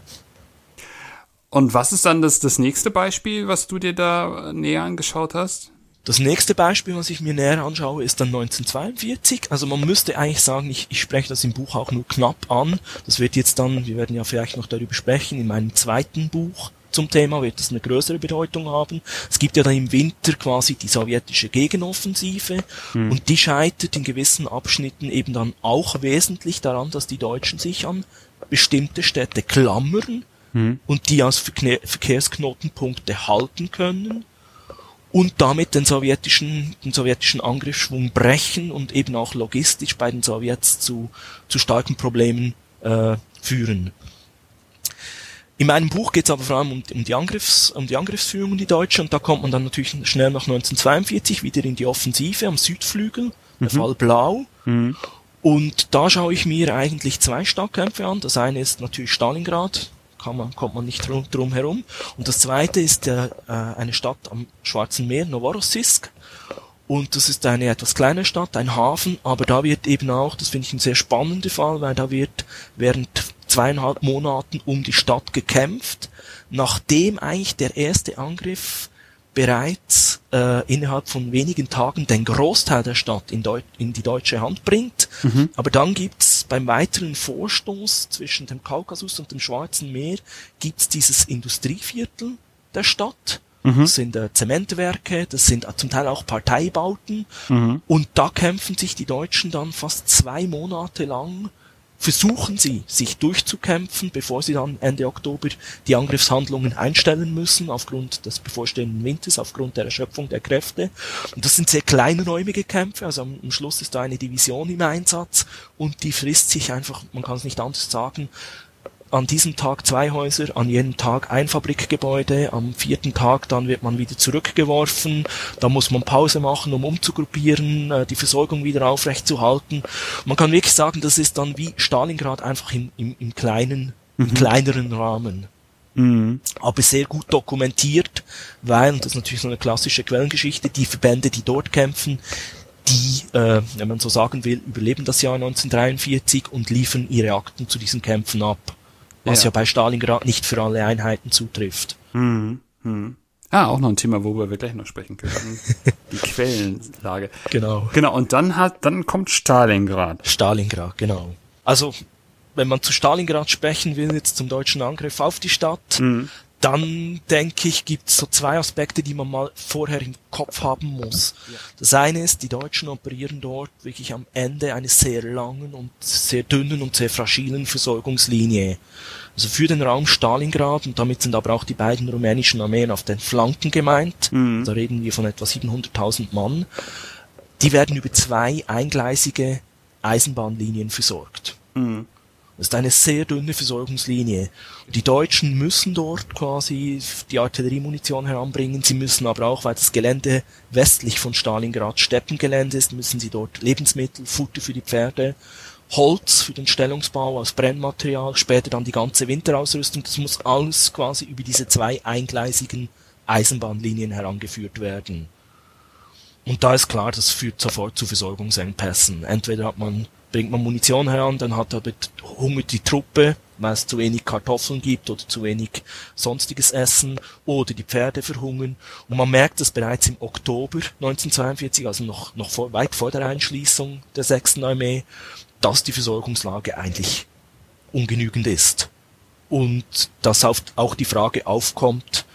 Und was ist dann das nächste Beispiel, was du dir da näher angeschaut hast? Das nächste Beispiel, was ich mir näher anschaue, ist dann 1942. Also man müsste eigentlich sagen, ich spreche das im Buch auch nur knapp an. Das wird jetzt dann, wir werden ja vielleicht noch darüber sprechen, in meinem zweiten Buch zum Thema wird das eine größere Bedeutung haben. Es gibt ja dann im Winter quasi die sowjetische Gegenoffensive und die scheitert in gewissen Abschnitten eben dann auch wesentlich daran, dass die Deutschen sich an bestimmte Städte klammern und die als Verkehrsknotenpunkte halten können und damit den sowjetischen Angriffsschwung brechen und eben auch logistisch bei den Sowjets zu starken Problemen führen. In meinem Buch geht es aber vor allem um die Angriffsführung, die Deutsche, und da kommt man dann natürlich schnell nach 1942 wieder in die Offensive am Südflügel, der Fall Blau. Mhm. Und da schaue ich mir eigentlich 2 Stadtkämpfe an. Das eine ist natürlich Stalingrad, kommt man nicht drum herum. Und das zweite ist eine Stadt am Schwarzen Meer, Novorossiysk. Und das ist eine etwas kleine Stadt, ein Hafen, aber da wird eben auch, das finde ich ein sehr spannender Fall, weil da wird während zweieinhalb Monaten um die Stadt gekämpft, nachdem eigentlich der erste Angriff bereits innerhalb von wenigen Tagen den Großteil der Stadt in die deutsche Hand bringt. Mhm. Aber dann gibt's beim weiteren Vorstoß zwischen dem Kaukasus und dem Schwarzen Meer gibt's dieses Industrieviertel der Stadt. Mhm. Das sind Zementwerke, das sind zum Teil auch Parteibauten. Mhm. Und da kämpfen sich die Deutschen dann fast 2 Monate lang, versuchen sie, sich durchzukämpfen, bevor sie dann Ende Oktober die Angriffshandlungen einstellen müssen, aufgrund des bevorstehenden Winters, aufgrund der Erschöpfung der Kräfte. Und das sind sehr kleinräumige Kämpfe, also am Schluss ist da eine Division im Einsatz und die frisst sich einfach, man kann es nicht anders sagen, an diesem Tag 2 Häuser, an jedem Tag ein Fabrikgebäude, am 4. Tag dann wird man wieder zurückgeworfen, da muss man Pause machen, um umzugruppieren, die Versorgung wieder aufrecht zu halten. Man kann wirklich sagen, das ist dann wie Stalingrad einfach im kleineren Rahmen. Mhm. Aber sehr gut dokumentiert, weil, und das ist natürlich so eine klassische Quellengeschichte, die Verbände, die dort kämpfen, die, wenn man so sagen will, überleben das Jahr 1943 und liefern ihre Akten zu diesen Kämpfen ab. Was ja bei Stalingrad nicht für alle Einheiten zutrifft. Hm, hm. Ah, auch noch ein Thema, worüber wir gleich noch sprechen können. Die Quellenlage. Genau. Genau, und dann kommt Stalingrad. Stalingrad, genau. Also, wenn man zu Stalingrad sprechen will, jetzt zum deutschen Angriff auf die Stadt, dann denke ich, gibt's so 2 Aspekte, die man mal vorher im Kopf haben muss. Das eine ist, die Deutschen operieren dort wirklich am Ende eines sehr langen und sehr dünnen und sehr fragilen Versorgungslinie. Also für den Raum Stalingrad, und damit sind aber auch die beiden rumänischen Armeen auf den Flanken gemeint, da reden wir von etwa 700.000 Mann, die werden über 2 eingleisige Eisenbahnlinien versorgt. Mhm. Das ist eine sehr dünne Versorgungslinie. Die Deutschen müssen dort quasi die Artilleriemunition heranbringen. Sie müssen aber auch, weil das Gelände westlich von Stalingrad Steppengelände ist, müssen sie dort Lebensmittel, Futter für die Pferde, Holz für den Stellungsbau als Brennmaterial, später dann die ganze Winterausrüstung. Das muss alles quasi über diese 2 eingleisigen Eisenbahnlinien herangeführt werden. Und da ist klar, das führt sofort zu Versorgungsengpässen. Entweder bringt man Munition heran, dann hat aber hungert die Truppe, weil es zu wenig Kartoffeln gibt oder zu wenig sonstiges Essen, oder die Pferde verhungern. Und man merkt das bereits im Oktober 1942, also weit vor der Einschließung der 6. Armee, dass die Versorgungslage eigentlich ungenügend ist. Und dass auch die Frage aufkommt,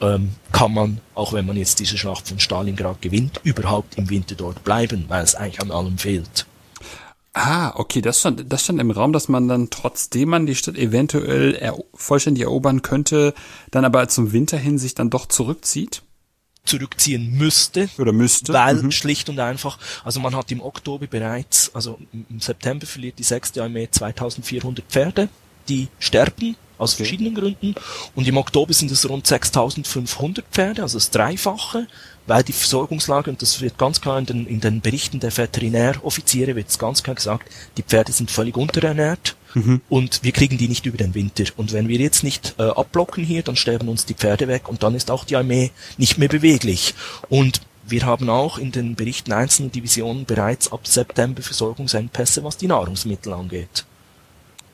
kann man, auch wenn man jetzt diese Schlacht von Stalingrad gewinnt, überhaupt im Winter dort bleiben, weil es eigentlich an allem fehlt. Ah, okay, das stand im Raum, dass man dann, trotzdem man die Stadt eventuell vollständig erobern könnte, dann aber zum Winter hin sich dann doch zurückzieht? Zurückziehen müsste. Oder müsste. Weil schlicht und einfach, also man hat im Oktober bereits, also im September verliert die 6. Armee 2400 Pferde, die sterben, aus verschiedenen Gründen. Und im Oktober sind es rund 6500 Pferde, also das Dreifache. Weil die Versorgungslage, und das wird ganz klar in den Berichten der Veterinäroffiziere wird es ganz klar gesagt, die Pferde sind völlig unterernährt und wir kriegen die nicht über den Winter. Und wenn wir jetzt nicht abblocken hier, dann sterben uns die Pferde weg und dann ist auch die Armee nicht mehr beweglich. Und wir haben auch in den Berichten einzelner Divisionen bereits ab September Versorgungsengpässe, was die Nahrungsmittel angeht.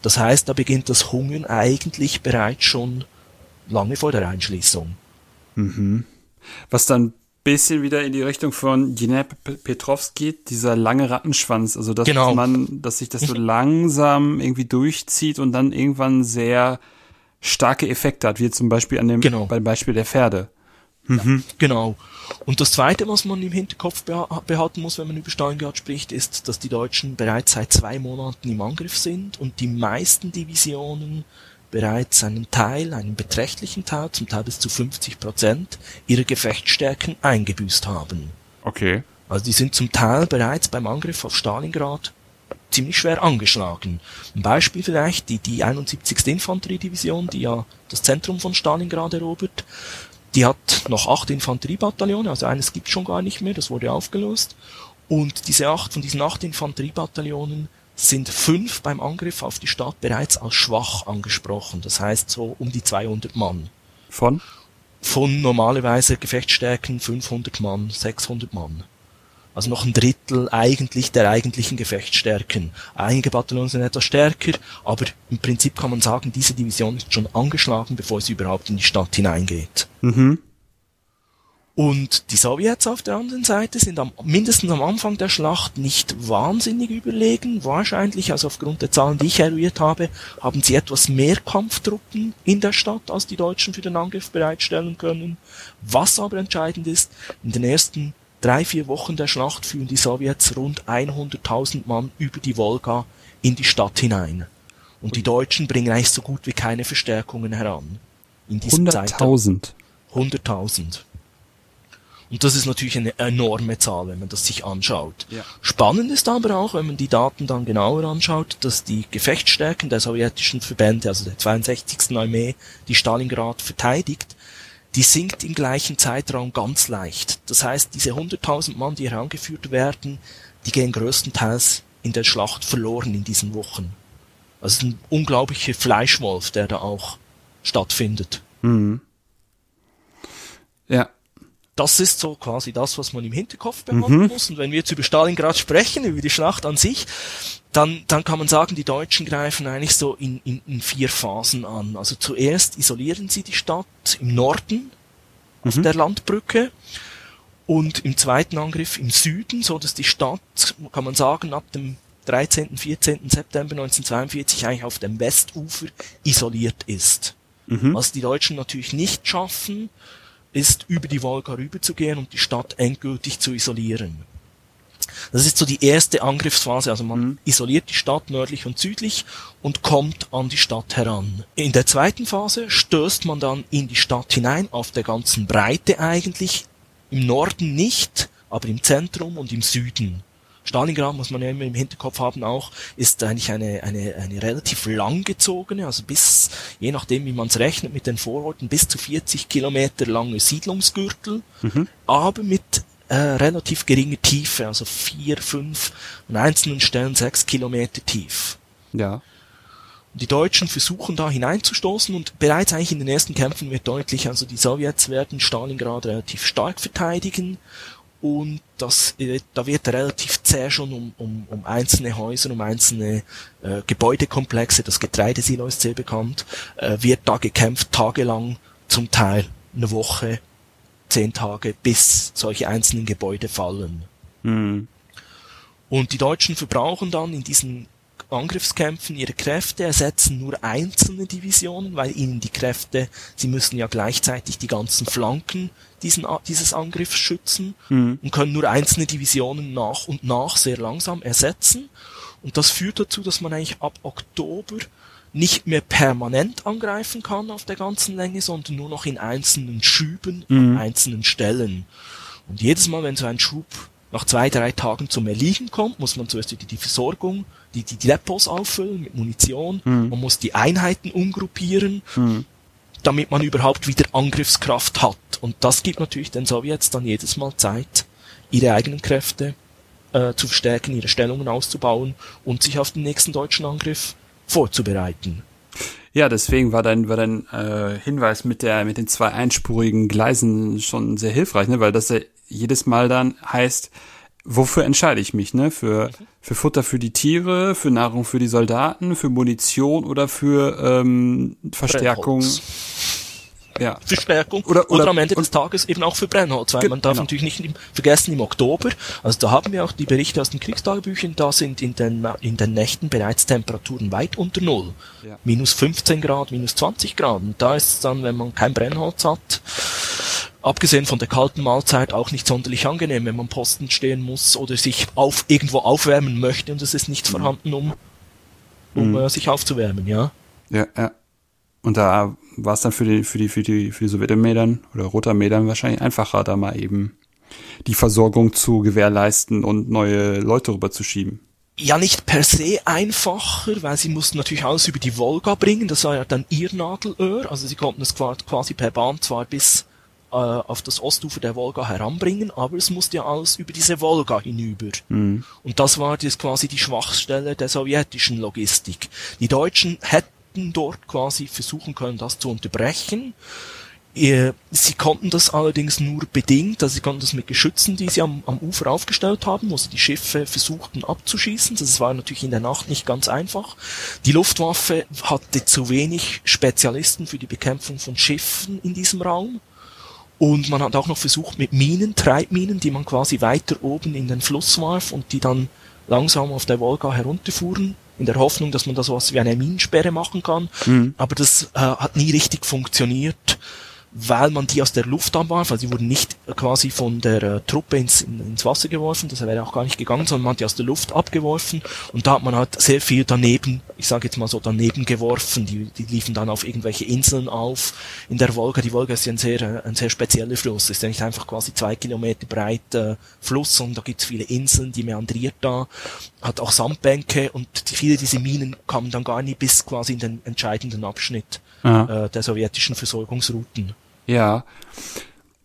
Das heißt, da beginnt das Hungern eigentlich bereits schon lange vor der Einschließung. Mhm. Was dann bisschen wieder in die Richtung von Dnipropetrowsk geht, dieser lange Rattenschwanz, also dass sich das so langsam irgendwie durchzieht und dann irgendwann sehr starke Effekte hat, wie zum Beispiel beim Beispiel der Pferde. Mhm. Ja, genau. Und das Zweite, was man im Hinterkopf behalten muss, wenn man über Stalingrad spricht, ist, dass die Deutschen bereits seit 2 Monaten im Angriff sind und die meisten Divisionen bereits einen beträchtlichen Teil, zum Teil bis zu 50%, ihrer Gefechtsstärken eingebüßt haben. Okay. Also die sind zum Teil bereits beim Angriff auf Stalingrad ziemlich schwer angeschlagen. Ein Beispiel vielleicht, die 71. Infanteriedivision, die ja das Zentrum von Stalingrad erobert, die hat noch 8 Infanteriebataillone, also eines gibt es schon gar nicht mehr, das wurde aufgelöst. Und von diesen acht Infanteriebataillonen sind 5 beim Angriff auf die Stadt bereits als schwach angesprochen. Das heißt so um die 200 Mann. Von normalerweise Gefechtsstärken 500 Mann, 600 Mann. also noch ein Drittel eigentlich der eigentlichen Gefechtsstärken. Einige Bataillons sind etwas stärker, aber im Prinzip kann man sagen, diese Division ist schon angeschlagen, bevor sie überhaupt in die Stadt hineingeht. Mhm. Und die Sowjets auf der anderen Seite sind mindestens am Anfang der Schlacht nicht wahnsinnig überlegen. Wahrscheinlich, also aufgrund der Zahlen, die ich eruiert habe, haben sie etwas mehr Kampftruppen in der Stadt, als die Deutschen für den Angriff bereitstellen können. Was aber entscheidend ist, in den ersten 3-4 Wochen der Schlacht führen die Sowjets rund 100.000 Mann über die Wolga in die Stadt hinein. Und die Deutschen bringen eigentlich so gut wie keine Verstärkungen heran. 100.000? 100.000. Und das ist natürlich eine enorme Zahl, wenn man das sich anschaut. Ja. Spannend ist aber auch, wenn man die Daten dann genauer anschaut, dass die Gefechtsstärken der sowjetischen Verbände, also der 62. Armee, die Stalingrad verteidigt, die sinkt im gleichen Zeitraum ganz leicht. Das heißt, diese 100.000 Mann, die herangeführt werden, die gehen größtenteils in der Schlacht verloren in diesen Wochen. Also es ist ein unglaublicher Fleischwolf, der da auch stattfindet. Mhm. Ja. Das ist so quasi das, was man im Hinterkopf behalten muss. Und wenn wir jetzt über Stalingrad sprechen, über die Schlacht an sich, dann kann man sagen, die Deutschen greifen eigentlich so in 4 Phasen an. Also zuerst isolieren sie die Stadt im Norden auf der Landbrücke und im zweiten Angriff im Süden, so dass die Stadt, kann man sagen, ab dem 13., 14. September 1942 eigentlich auf dem Westufer isoliert ist. Mhm. Was die Deutschen natürlich nicht schaffen, ist, über die Wolga rüberzugehen und die Stadt endgültig zu isolieren. Das ist so die erste Angriffsphase, also man isoliert die Stadt nördlich und südlich und kommt an die Stadt heran. In der zweiten Phase stößt man dann in die Stadt hinein, auf der ganzen Breite eigentlich, im Norden nicht, aber im Zentrum und im Süden. Stalingrad, muss man ja immer im Hinterkopf haben auch, ist eigentlich eine relativ langgezogene, also bis, je nachdem wie man es rechnet, mit den Vororten bis zu 40 Kilometer lange Siedlungsgürtel, aber mit relativ geringer Tiefe, also 4, 5, an einzelnen Stellen 6 Kilometer tief. Ja. Die Deutschen versuchen da hineinzustoßen und bereits eigentlich in den ersten Kämpfen wird deutlich, also die Sowjets werden Stalingrad relativ stark verteidigen. Und da wird relativ zäh schon um einzelne Häuser, um einzelne Gebäudekomplexe, das Getreidesilo ist sehr bekannt, wird da gekämpft, tagelang, zum Teil eine Woche, 10 Tage, bis solche einzelnen Gebäude fallen. Mhm. Und die Deutschen verbrauchen dann in diesen Angriffskämpfen ihre Kräfte, ersetzen nur einzelne Divisionen, weil ihnen die Kräfte, sie müssen ja gleichzeitig die ganzen Flanken dieses Angriffs schützen und können nur einzelne Divisionen nach und nach sehr langsam ersetzen. Und das führt dazu, dass man eigentlich ab Oktober nicht mehr permanent angreifen kann auf der ganzen Länge, sondern nur noch in einzelnen Schüben an einzelnen Stellen. Und jedes Mal, wenn so ein Schub nach 2-3 Tagen zum Erliegen kommt, muss man zuerst die Versorgung, die Depots auffüllen mit Munition, man muss die Einheiten umgruppieren, damit man überhaupt wieder Angriffskraft hat. Und das gibt natürlich den Sowjets dann jedes Mal Zeit, ihre eigenen Kräfte zu verstärken, ihre Stellungen auszubauen und sich auf den nächsten deutschen Angriff vorzubereiten. Ja, deswegen war dein Hinweis mit den 2 einspurigen Gleisen schon sehr hilfreich, ne? Weil das ja jedes Mal dann heißt, wofür entscheide ich mich, ne? Für Futter für die Tiere, für Nahrung für die Soldaten, für Munition oder für Verstärkung. Ja. Verstärkung oder am Ende des Tages eben auch für Brennholz, weil man darf natürlich nicht vergessen, im Oktober, also da haben wir auch die Berichte aus den Kriegstagebüchern, da sind in den Nächten bereits Temperaturen weit unter Null. Ja. Minus 15 Grad, minus 20 Grad. Und da ist es dann, wenn man kein Brennholz hat, abgesehen von der kalten Mahlzeit auch nicht sonderlich angenehm, wenn man Posten stehen muss oder sich irgendwo aufwärmen möchte und es ist nicht vorhanden, um sich aufzuwärmen, ja. Ja, ja. Und da war es dann für die Sowjetarmee dann oder Rote Armee dann wahrscheinlich einfacher, da mal eben die Versorgung zu gewährleisten und neue Leute rüberzuschieben. Ja, nicht per se einfacher, weil sie mussten natürlich alles über die Wolga bringen, das war ja dann ihr Nadelöhr, also sie konnten es quasi per Bahn zwar bis auf das Ostufer der Wolga heranbringen, aber es musste ja alles über diese Wolga hinüber. Mhm. Und das war jetzt quasi die Schwachstelle der sowjetischen Logistik. Die Deutschen hätten dort quasi versuchen können, das zu unterbrechen, Sie konnten das allerdings nur bedingt, also sie konnten das mit Geschützen, die sie am Ufer aufgestellt haben, wo sie die Schiffe versuchten abzuschießen. Das war natürlich in der Nacht nicht ganz einfach. Die Luftwaffe hatte zu wenig Spezialisten für die Bekämpfung von Schiffen in diesem Raum. Und man hat auch noch versucht mit Minen, Treibminen, die man quasi weiter oben in den Fluss warf und die dann langsam auf der Wolga herunterfuhren, in der Hoffnung, dass man da sowas wie eine Minensperre machen kann. Mhm. Aber das hat nie richtig funktioniert, weil man die aus der Luft abwarf, also die wurden nicht quasi von der Truppe ins Wasser geworfen, das wäre auch gar nicht gegangen, sondern man hat die aus der Luft abgeworfen und da hat man halt sehr viel daneben, ich sage jetzt mal so daneben geworfen, die liefen dann auf irgendwelche Inseln auf in der Wolga. Die Wolga ist ja ein sehr spezieller Fluss, ist ja nicht einfach quasi 2 Kilometer breiter Fluss, sondern da gibt's viele Inseln, die meandriert da, hat auch Sandbänke und viele dieser Minen kamen dann gar nie bis quasi in den entscheidenden Abschnitt der sowjetischen Versorgungsrouten. Ja.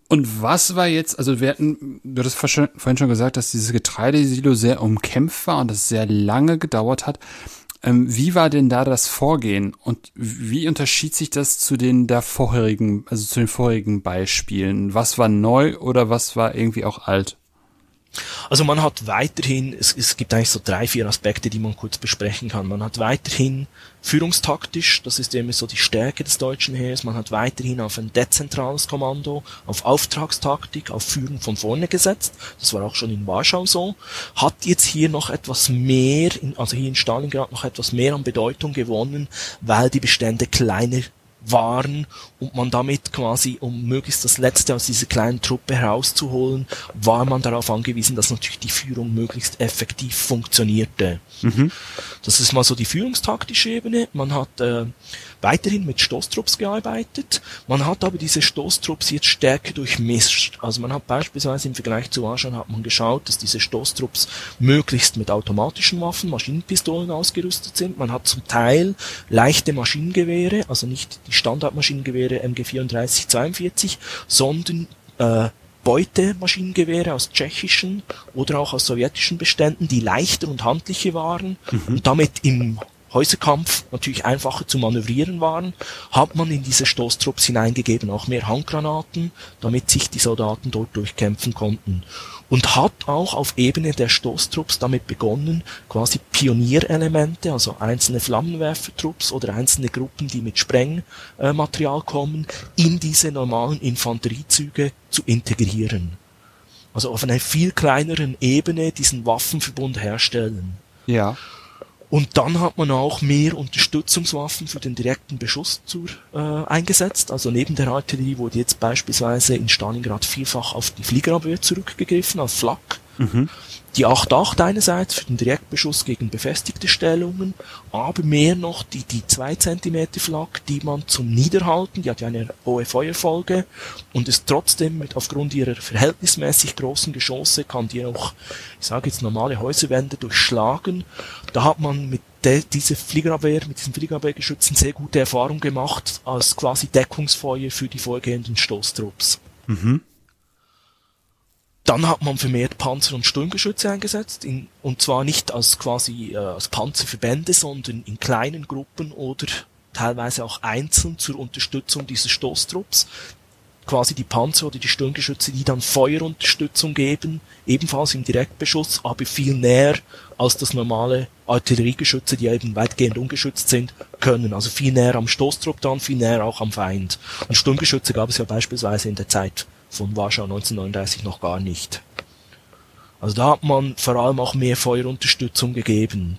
Und was war jetzt, also du hattest vorhin schon gesagt, dass dieses Getreidesilo sehr umkämpft war und das sehr lange gedauert hat. Wie war denn da das Vorgehen und wie unterschied sich das zu den vorherigen Beispielen? Was war neu oder was war irgendwie auch alt? Also man hat weiterhin, es gibt eigentlich so 3-4 Aspekte, die man kurz besprechen kann. Man hat weiterhin führungstaktisch, das ist eben so die Stärke des deutschen Heeres, man hat weiterhin auf ein dezentrales Kommando, auf Auftragstaktik, auf Führung von vorne gesetzt. Das war auch schon in Warschau so. Hat jetzt hier noch etwas mehr, also hier in Stalingrad noch etwas mehr an Bedeutung gewonnen, weil die Bestände kleiner waren und man damit quasi, um möglichst das Letzte aus dieser kleinen Truppe herauszuholen, war man darauf angewiesen, dass natürlich die Führung möglichst effektiv funktionierte. Mhm. Das ist mal so die führungstaktische Ebene. Man hat weiterhin mit Stoßtrupps gearbeitet. Man hat aber diese Stoßtrupps jetzt stärker durchmischt. Also man hat beispielsweise im Vergleich zu Warschau hat man geschaut, dass diese Stoßtrupps möglichst mit automatischen Waffen, Maschinenpistolen ausgerüstet sind. Man hat zum Teil leichte Maschinengewehre, also nicht die Standardmaschinengewehre MG 34, 42, sondern Beutemaschinengewehre aus tschechischen oder auch aus sowjetischen Beständen, die leichter und handlicher waren und damit im Häuserkampf natürlich einfacher zu manövrieren waren, hat man in diese Stoßtrupps hineingegeben, auch mehr Handgranaten, damit sich die Soldaten dort durchkämpfen konnten. Und hat auch auf Ebene der Stoßtrupps damit begonnen, quasi Pionierelemente, also einzelne Flammenwerfertrupps oder einzelne Gruppen, die mit Sprengmaterial kommen, in diese normalen Infanteriezüge zu integrieren. Also auf einer viel kleineren Ebene diesen Waffenverbund herstellen. Ja. Und dann hat man auch mehr Unterstützungswaffen für den direkten Beschuss eingesetzt. Also neben der Artillerie wurde jetzt beispielsweise in Stalingrad vielfach auf die Fliegerabwehr zurückgegriffen, auf Flak. Mhm. Die 8.8 einerseits für den Direktbeschuss gegen befestigte Stellungen, aber mehr noch die 2 cm Flak, die man zum Niederhalten, die hat ja eine hohe Feuerfolge und ist trotzdem aufgrund ihrer verhältnismäßig großen Geschosse, kann die auch, ich sage jetzt, normale Häuserwände durchschlagen. Da hat man mit diesen Fliegerabwehrgeschützen sehr gute Erfahrung gemacht, als quasi Deckungsfeuer für die vorgehenden Stoßtrupps. Mhm. Dann hat man vermehrt Panzer und Sturmgeschütze eingesetzt, und zwar nicht als quasi als Panzerverbände, sondern in kleinen Gruppen oder teilweise auch einzeln zur Unterstützung dieser Stoßtrupps. Quasi die Panzer oder die Sturmgeschütze, die dann Feuerunterstützung geben, ebenfalls im Direktbeschuss, aber viel näher als das normale Artilleriegeschütze, die eben weitgehend ungeschützt sind, können. Also viel näher am Stoßtrupp dran, viel näher auch am Feind. Und Sturmgeschütze gab es ja beispielsweise in der Zeit von Warschau 1939 noch gar nicht. Also da hat man vor allem auch mehr Feuerunterstützung gegeben.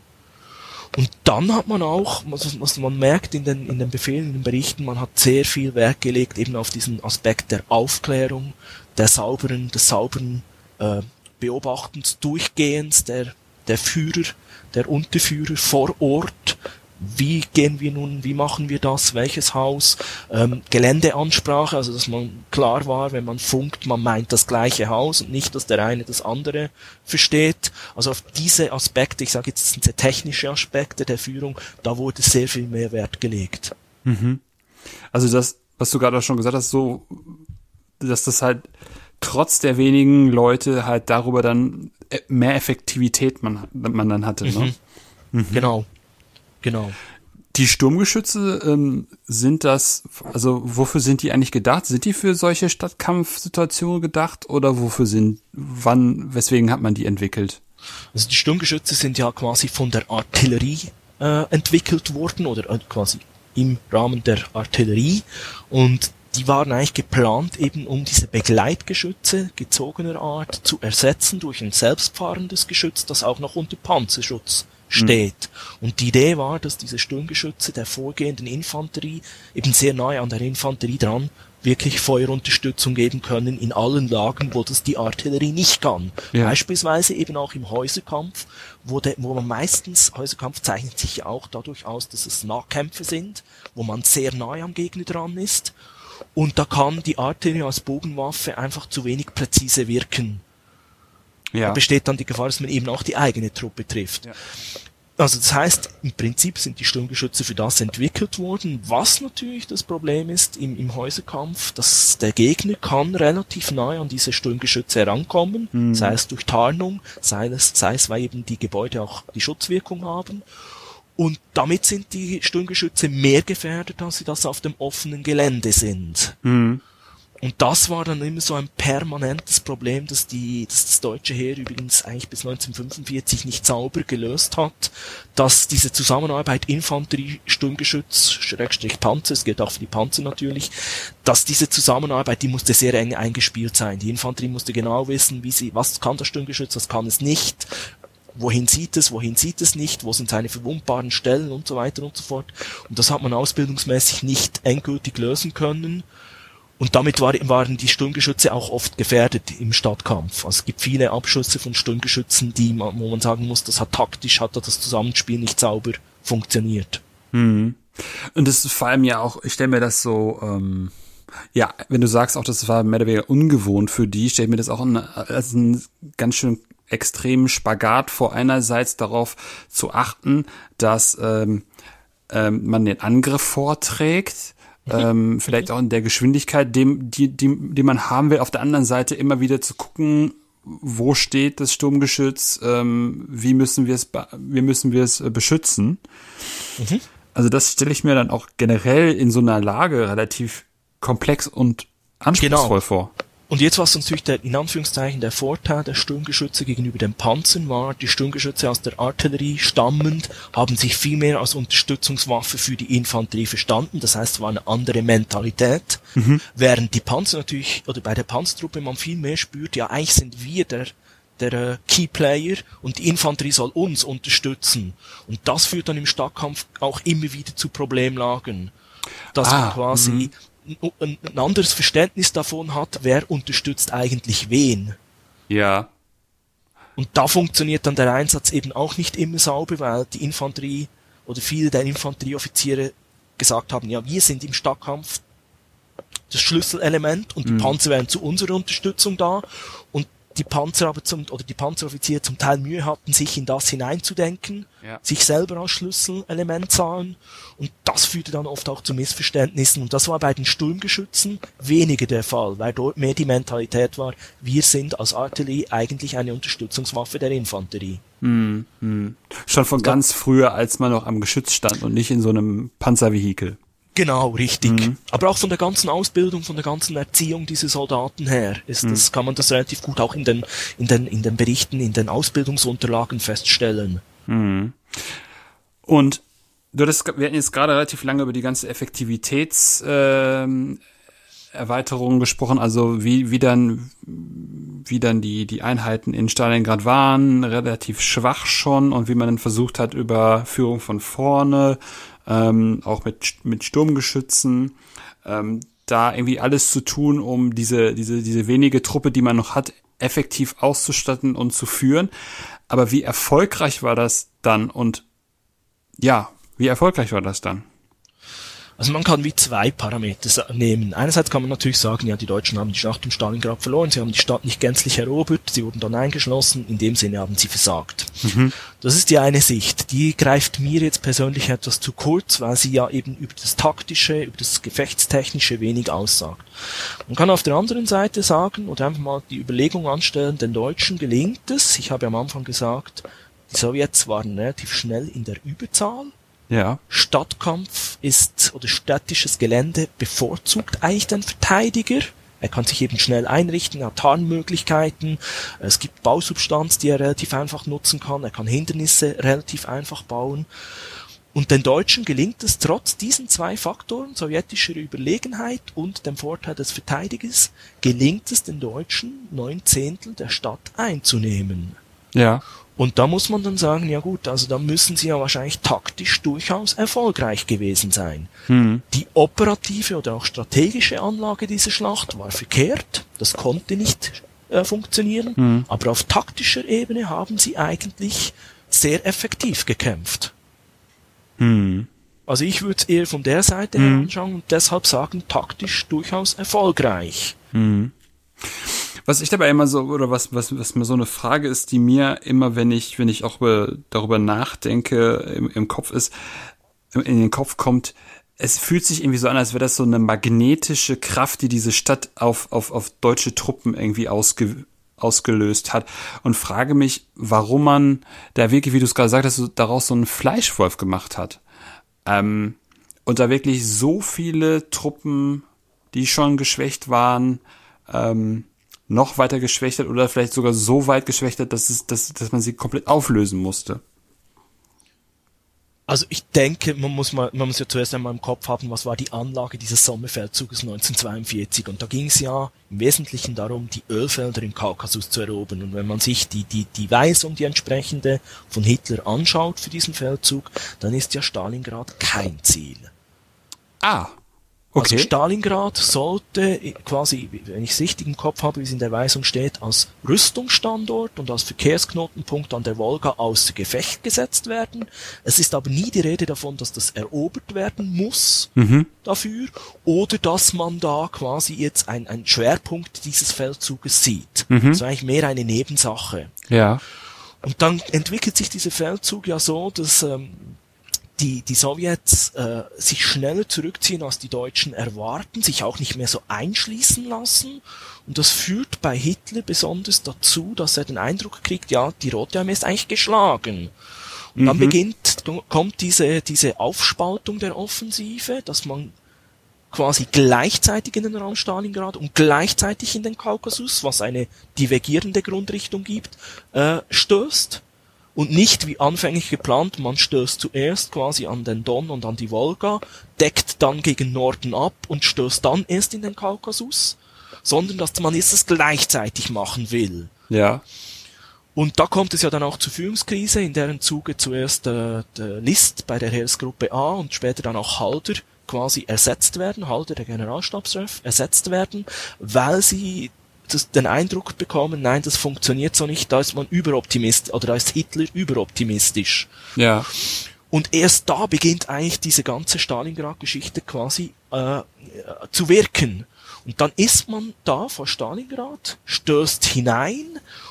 Und dann hat man auch, was man merkt in den Befehlen, in den Berichten, man hat sehr viel Wert gelegt eben auf diesen Aspekt der Aufklärung, des sauberen Beobachtens, Durchgehens der Führer, der Unterführer vor Ort. Wie gehen wir nun, wie machen wir das, welches Haus, Geländeansprache, also dass man klar war, wenn man funkt, man meint das gleiche Haus und nicht, dass der eine das andere versteht. Also auf diese Aspekte, ich sage jetzt, das sind sehr technische Aspekte der Führung, da wurde sehr viel mehr Wert gelegt. Mhm. Also das, was du gerade auch schon gesagt hast, so, dass das halt trotz der wenigen Leute halt darüber dann mehr Effektivität man dann hatte, ne? Mhm. Mhm. Genau. Die Sturmgeschütze sind das, also wofür sind die eigentlich gedacht? Sind die für solche Stadtkampfsituationen gedacht oder wofür sind, wann, weswegen hat man die entwickelt? Also die Sturmgeschütze sind ja quasi von der Artillerie entwickelt worden oder quasi im Rahmen der Artillerie und die waren eigentlich geplant, eben um diese Begleitgeschütze gezogener Art zu ersetzen durch ein selbstfahrendes Geschütz, das auch noch unter Panzerschutz steht. Und die Idee war, dass diese Sturmgeschütze der vorgehenden Infanterie eben sehr nahe an der Infanterie dran wirklich Feuerunterstützung geben können in allen Lagen, wo das die Artillerie nicht kann. Ja. Beispielsweise eben auch im Häuserkampf, wo man meistens, Häuserkampf zeichnet sich ja auch dadurch aus, dass es Nahkämpfe sind, wo man sehr nahe am Gegner dran ist. Und da kann die Artillerie als Bogenwaffe einfach zu wenig präzise wirken. Ja. Da besteht dann die Gefahr, dass man eben auch die eigene Truppe trifft. Ja. Also das heißt, im Prinzip sind die Sturmgeschütze für das entwickelt worden, was natürlich das Problem ist im Häuserkampf, dass der Gegner kann relativ nahe an diese Sturmgeschütze herankommen, sei es durch Tarnung, sei es weil eben die Gebäude auch die Schutzwirkung haben. Und damit sind die Sturmgeschütze mehr gefährdet, als sie das auf dem offenen Gelände sind. Mhm. Und das war dann immer so ein permanentes Problem, dass das deutsche Heer übrigens eigentlich bis 1945 nicht sauber gelöst hat, dass diese Zusammenarbeit Infanterie, Sturmgeschütz, /Panzer, es geht auch für die Panzer natürlich, dass diese Zusammenarbeit, die musste sehr eng eingespielt sein. Die Infanterie musste genau wissen, was kann das Sturmgeschütz, was kann es nicht, wohin sieht es nicht, wo sind seine verwundbaren Stellen und so weiter und so fort. Und das hat man ausbildungsmäßig nicht endgültig lösen können. Und damit waren die Sturmgeschütze auch oft gefährdet im Stadtkampf. Also es gibt viele Abschüsse von Sturmgeschützen, wo man sagen muss, hat das Zusammenspiel nicht sauber funktioniert. Mhm. Und das ist vor allem ja auch, ich stelle mir das so, ja, wenn du sagst auch, das war mehr oder weniger ungewohnt für die, stelle ich mir das auch als einen ganz schön extremen Spagat vor, einerseits darauf zu achten, dass man den Angriff vorträgt, vielleicht auch in der Geschwindigkeit, die man haben will. Auf der anderen Seite immer wieder zu gucken, wo steht das Sturmgeschütz, wie müssen wir es beschützen. Mhm. Also das stelle ich mir dann auch generell in so einer Lage relativ komplex und anspruchsvoll vor. Und jetzt war es natürlich in Anführungszeichen der Vorteil der Sturmgeschütze gegenüber den Panzern war, die Sturmgeschütze aus der Artillerie stammend haben sich viel mehr als Unterstützungswaffe für die Infanterie verstanden. Das heißt, es war eine andere Mentalität. Mhm. Während die Panzer natürlich, oder bei der Panzertruppe man viel mehr spürt, ja eigentlich sind wir der Keyplayer und die Infanterie soll uns unterstützen. Und das führt dann im Stadtkampf auch immer wieder zu Problemlagen. Dass man quasi... ein anderes Verständnis davon hat, wer unterstützt eigentlich wen. Ja. Und da funktioniert dann der Einsatz eben auch nicht immer sauber, weil die Infanterie oder viele der Infanterieoffiziere gesagt haben, ja, wir sind im Stadtkampf das Schlüsselelement und die Panzer wären zu unserer Unterstützung da und die Panzeroffiziere zum Teil Mühe hatten, sich in das hineinzudenken, sich selber als Schlüsselelement sahen und das führte dann oft auch zu Missverständnissen und das war bei den Sturmgeschützen weniger der Fall, weil dort mehr die Mentalität war, wir sind als Artillerie eigentlich eine Unterstützungswaffe der Infanterie. Mhm. Mhm. Schon von ganz früher, als man noch am Geschütz stand und nicht in so einem Panzervehikel. Genau, richtig. Mhm. Aber auch von der ganzen Ausbildung, von der ganzen Erziehung dieser Soldaten her, kann man das relativ gut auch in den Berichten, in den Ausbildungsunterlagen feststellen. Mhm. Und wir hatten jetzt gerade relativ lange über die ganze Effektivitätserweiterung gesprochen, also wie dann die Einheiten in Stalingrad waren, relativ schwach schon und wie man dann versucht hat, über Führung von vorne, auch mit Sturmgeschützen, da irgendwie alles zu tun, um diese wenige Truppe, die man noch hat, effektiv auszustatten und zu führen. Aber wie erfolgreich war das dann? Und ja, wie erfolgreich war das dann? Also man kann wie zwei Parameter nehmen. Einerseits kann man natürlich sagen, ja, die Deutschen haben die Schlacht um Stalingrad verloren, sie haben die Stadt nicht gänzlich erobert, sie wurden dann eingeschlossen, in dem Sinne haben sie versagt. Mhm. Das ist die eine Sicht, die greift mir jetzt persönlich etwas zu kurz, weil sie ja eben über das Taktische, über das Gefechtstechnische wenig aussagt. Man kann auf der anderen Seite sagen oder einfach mal die Überlegung anstellen, den Deutschen gelingt es, ich habe am Anfang gesagt, die Sowjets waren relativ schnell in der Überzahl, Ja. Stadtkampf ist, oder städtisches Gelände bevorzugt eigentlich den Verteidiger. Er kann sich eben schnell einrichten, hat Tarnmöglichkeiten, es gibt Bausubstanz, die er relativ einfach nutzen kann, er kann Hindernisse relativ einfach bauen. Und den Deutschen gelingt es trotz diesen zwei Faktoren, sowjetischer Überlegenheit und dem Vorteil des Verteidigers, gelingt es den Deutschen, 9/10 der Stadt einzunehmen. Ja. Und da muss man dann sagen, ja gut, also da müssen sie ja wahrscheinlich taktisch durchaus erfolgreich gewesen sein. Mhm. Die operative oder auch strategische Anlage dieser Schlacht war verkehrt, das konnte nicht funktionieren, aber auf taktischer Ebene haben sie eigentlich sehr effektiv gekämpft. Also ich würde es eher von der Seite her anschauen und deshalb sagen, taktisch durchaus erfolgreich. Was ich dabei immer so, oder was mir so eine Frage ist, die mir immer, wenn ich auch darüber nachdenke, im Kopf ist, in den Kopf kommt, es fühlt sich irgendwie so an, als wäre das so eine magnetische Kraft, die diese Stadt auf deutsche Truppen irgendwie ausgelöst hat, und frage mich, warum man da wirklich, wie du es gerade sagtest, daraus so einen Fleischwolf gemacht hat. Und da wirklich so viele Truppen, die schon geschwächt waren, noch weiter geschwächt hat oder vielleicht sogar so weit geschwächt hat, dass man sie komplett auflösen musste. Also ich denke, man muss ja zuerst einmal im Kopf haben, was war die Anlage dieses Sommerfeldzuges 1942. Und da ging es ja im Wesentlichen darum, die Ölfelder im Kaukasus zu erobern. Und wenn man sich die Weisung, die entsprechende von Hitler anschaut für diesen Feldzug, dann ist ja Stalingrad kein Ziel. Ah, okay. Also Stalingrad sollte quasi, wenn ich es richtig im Kopf habe, wie es in der Weisung steht, als Rüstungsstandort und als Verkehrsknotenpunkt an der Wolga außer Gefecht gesetzt werden. Es ist aber nie die Rede davon, dass das erobert werden muss dafür, oder dass man da quasi jetzt einen Schwerpunkt dieses Feldzuges sieht. Das ist eigentlich mehr eine Nebensache. Ja. Und dann entwickelt sich dieser Feldzug ja so, dass die Sowjets sich schneller zurückziehen, als die Deutschen erwarten, sich auch nicht mehr so einschließen lassen. Und das führt bei Hitler besonders dazu, dass er den Eindruck kriegt, ja, die Rote Armee ist eigentlich geschlagen. Und dann kommt diese Aufspaltung der Offensive, dass man quasi gleichzeitig in den Raum Stalingrad und gleichzeitig in den Kaukasus, was eine divergierende Grundrichtung gibt, stößt. Und nicht wie anfänglich geplant, man stößt zuerst quasi an den Don und an die Wolga, deckt dann gegen Norden ab und stößt dann erst in den Kaukasus, sondern dass man jetzt das gleichzeitig machen will. Ja. Und da kommt es ja dann auch zur Führungskrise, in deren Zuge zuerst der List bei der Heeresgruppe A und später dann auch Halder quasi ersetzt werden, Halder, der Generalstabschef, ersetzt werden, weil sie den Eindruck bekommen, nein, das funktioniert so nicht, da ist man überoptimistisch, oder da ist Hitler überoptimistisch. Ja. Und erst da beginnt eigentlich diese ganze Stalingrad-Geschichte quasi zu wirken. Und dann ist man da vor Stalingrad, stößt hinein,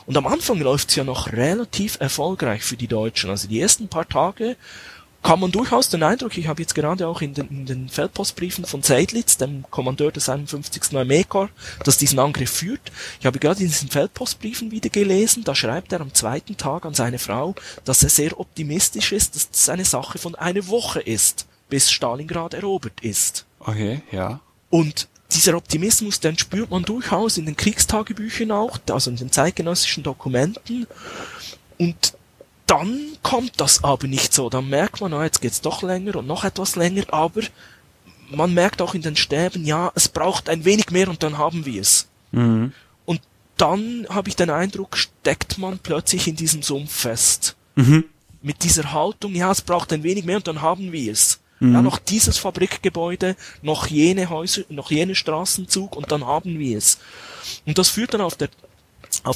und am Anfang läuft es ja noch relativ erfolgreich für die Deutschen. Also die ersten paar Tage kann man durchaus den Eindruck, ich habe jetzt gerade auch in den Feldpostbriefen von Seydlitz, dem Kommandeur des 51. Armeekorps, das diesen Angriff führt, ich habe gerade in diesen Feldpostbriefen wieder gelesen, da schreibt er am zweiten Tag an seine Frau, dass er sehr optimistisch ist, dass das eine Sache von einer Woche ist, bis Stalingrad erobert ist. Okay, ja. Und dieser Optimismus, den spürt man durchaus in den Kriegstagebüchern auch, also in den zeitgenössischen Dokumenten, und dann kommt das aber nicht so. Dann merkt man, jetzt geht's doch länger und noch etwas länger, aber man merkt auch in den Stäben, ja, es braucht ein wenig mehr und dann haben wir es. Mhm. Und dann habe ich den Eindruck, steckt man plötzlich in diesem Sumpf fest. Mhm. Mit dieser Haltung, ja, es braucht ein wenig mehr und dann haben wir es. Mhm. Ja, noch dieses Fabrikgebäude, noch jene Häuser, noch jene Straßenzug und dann haben wir es. Und das führt dann auf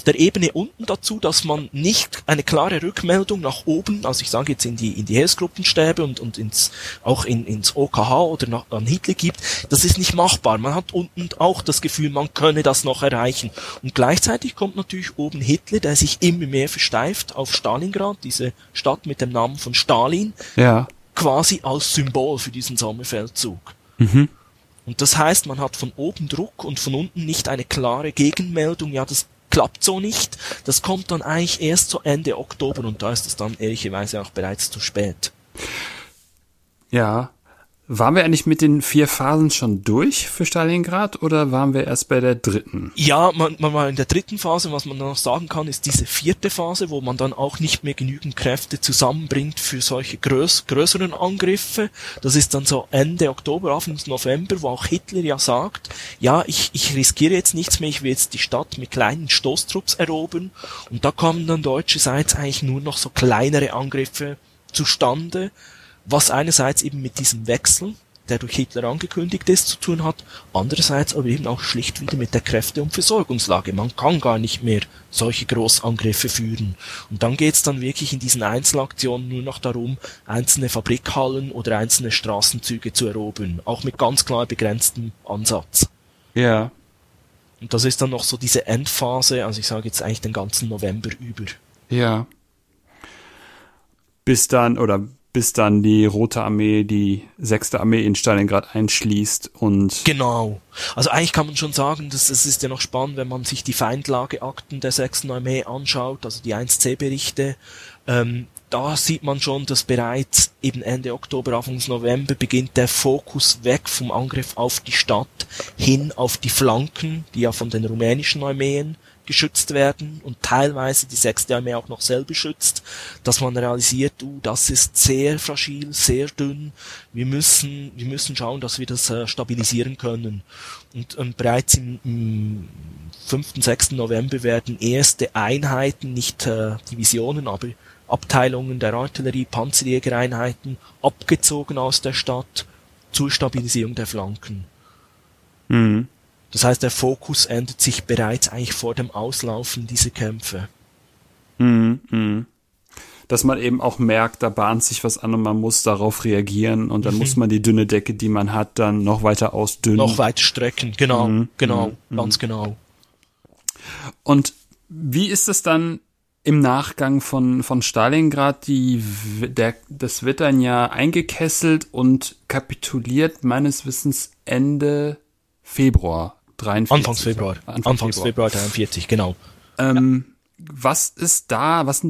der Ebene unten dazu, dass man nicht eine klare Rückmeldung nach oben, also ich sage jetzt in die Heeresgruppenstäbe und ins OKH oder an Hitler gibt, das ist nicht machbar. Man hat unten auch das Gefühl, man könne das noch erreichen. Und gleichzeitig kommt natürlich oben Hitler, der sich immer mehr versteift auf Stalingrad, diese Stadt mit dem Namen von Stalin, ja, quasi als Symbol für diesen Sommerfeldzug. Mhm. Und das heißt, man hat von oben Druck und von unten nicht eine klare Gegenmeldung, ja, das klappt so nicht, das kommt dann eigentlich erst so Ende Oktober und da ist es dann ehrlicherweise auch bereits zu spät. Ja. Waren wir eigentlich mit den 4 Phasen schon durch für Stalingrad oder waren wir erst bei der 3.? Ja, man war in der 3. Phase. Was man noch sagen kann, ist diese 4. Phase, wo man dann auch nicht mehr genügend Kräfte zusammenbringt für solche größeren Angriffe. Das ist dann so Ende Oktober, Anfang November, wo auch Hitler ja sagt, ja, ich riskiere jetzt nichts mehr, ich will jetzt die Stadt mit kleinen Stoßtrupps erobern. Und da kommen dann deutscherseits eigentlich nur noch so kleinere Angriffe zustande, was einerseits eben mit diesem Wechsel, der durch Hitler angekündigt ist, zu tun hat, andererseits aber eben auch schlicht wieder mit der Kräfte- und Versorgungslage. Man kann gar nicht mehr solche Großangriffe führen. Und dann geht's dann wirklich in diesen Einzelaktionen nur noch darum, einzelne Fabrikhallen oder einzelne Straßenzüge zu erobern, auch mit ganz klar begrenztem Ansatz. Ja. Und das ist dann noch so diese Endphase, also ich sage jetzt eigentlich den ganzen November über. Ja. Bis dann die Rote Armee, die 6. Armee in Stalingrad einschließt und... Genau. Also eigentlich kann man schon sagen, das ist ja noch spannend, wenn man sich die Feindlageakten der 6. Armee anschaut, also die 1C-Berichte, da sieht man schon, dass bereits eben Ende Oktober, Anfang November beginnt der Fokus weg vom Angriff auf die Stadt hin auf die Flanken, die ja von den rumänischen Armeen geschützt werden und teilweise die 6. Armee auch noch selber schützt, dass man realisiert, das ist sehr fragil, sehr dünn, wir müssen schauen, dass wir das stabilisieren können. Und bereits im 5., 6. November werden erste Einheiten, nicht Divisionen, aber Abteilungen der Artillerie, Panzerjägereinheiten abgezogen aus der Stadt zur Stabilisierung der Flanken. Mhm. Das heißt, der Fokus ändert sich bereits eigentlich vor dem Auslaufen dieser Kämpfe. Mhm. Dass man eben auch merkt, da bahnt sich was an und man muss darauf reagieren und dann muss man die dünne Decke, die man hat, dann noch weiter ausdünnen. Noch weiter strecken, genau, ganz genau. Und wie ist es dann im Nachgang von Stalingrad? Das wird dann ja eingekesselt und kapituliert meines Wissens Ende Februar 43. Anfangs Februar 43, genau. Ja. Was sind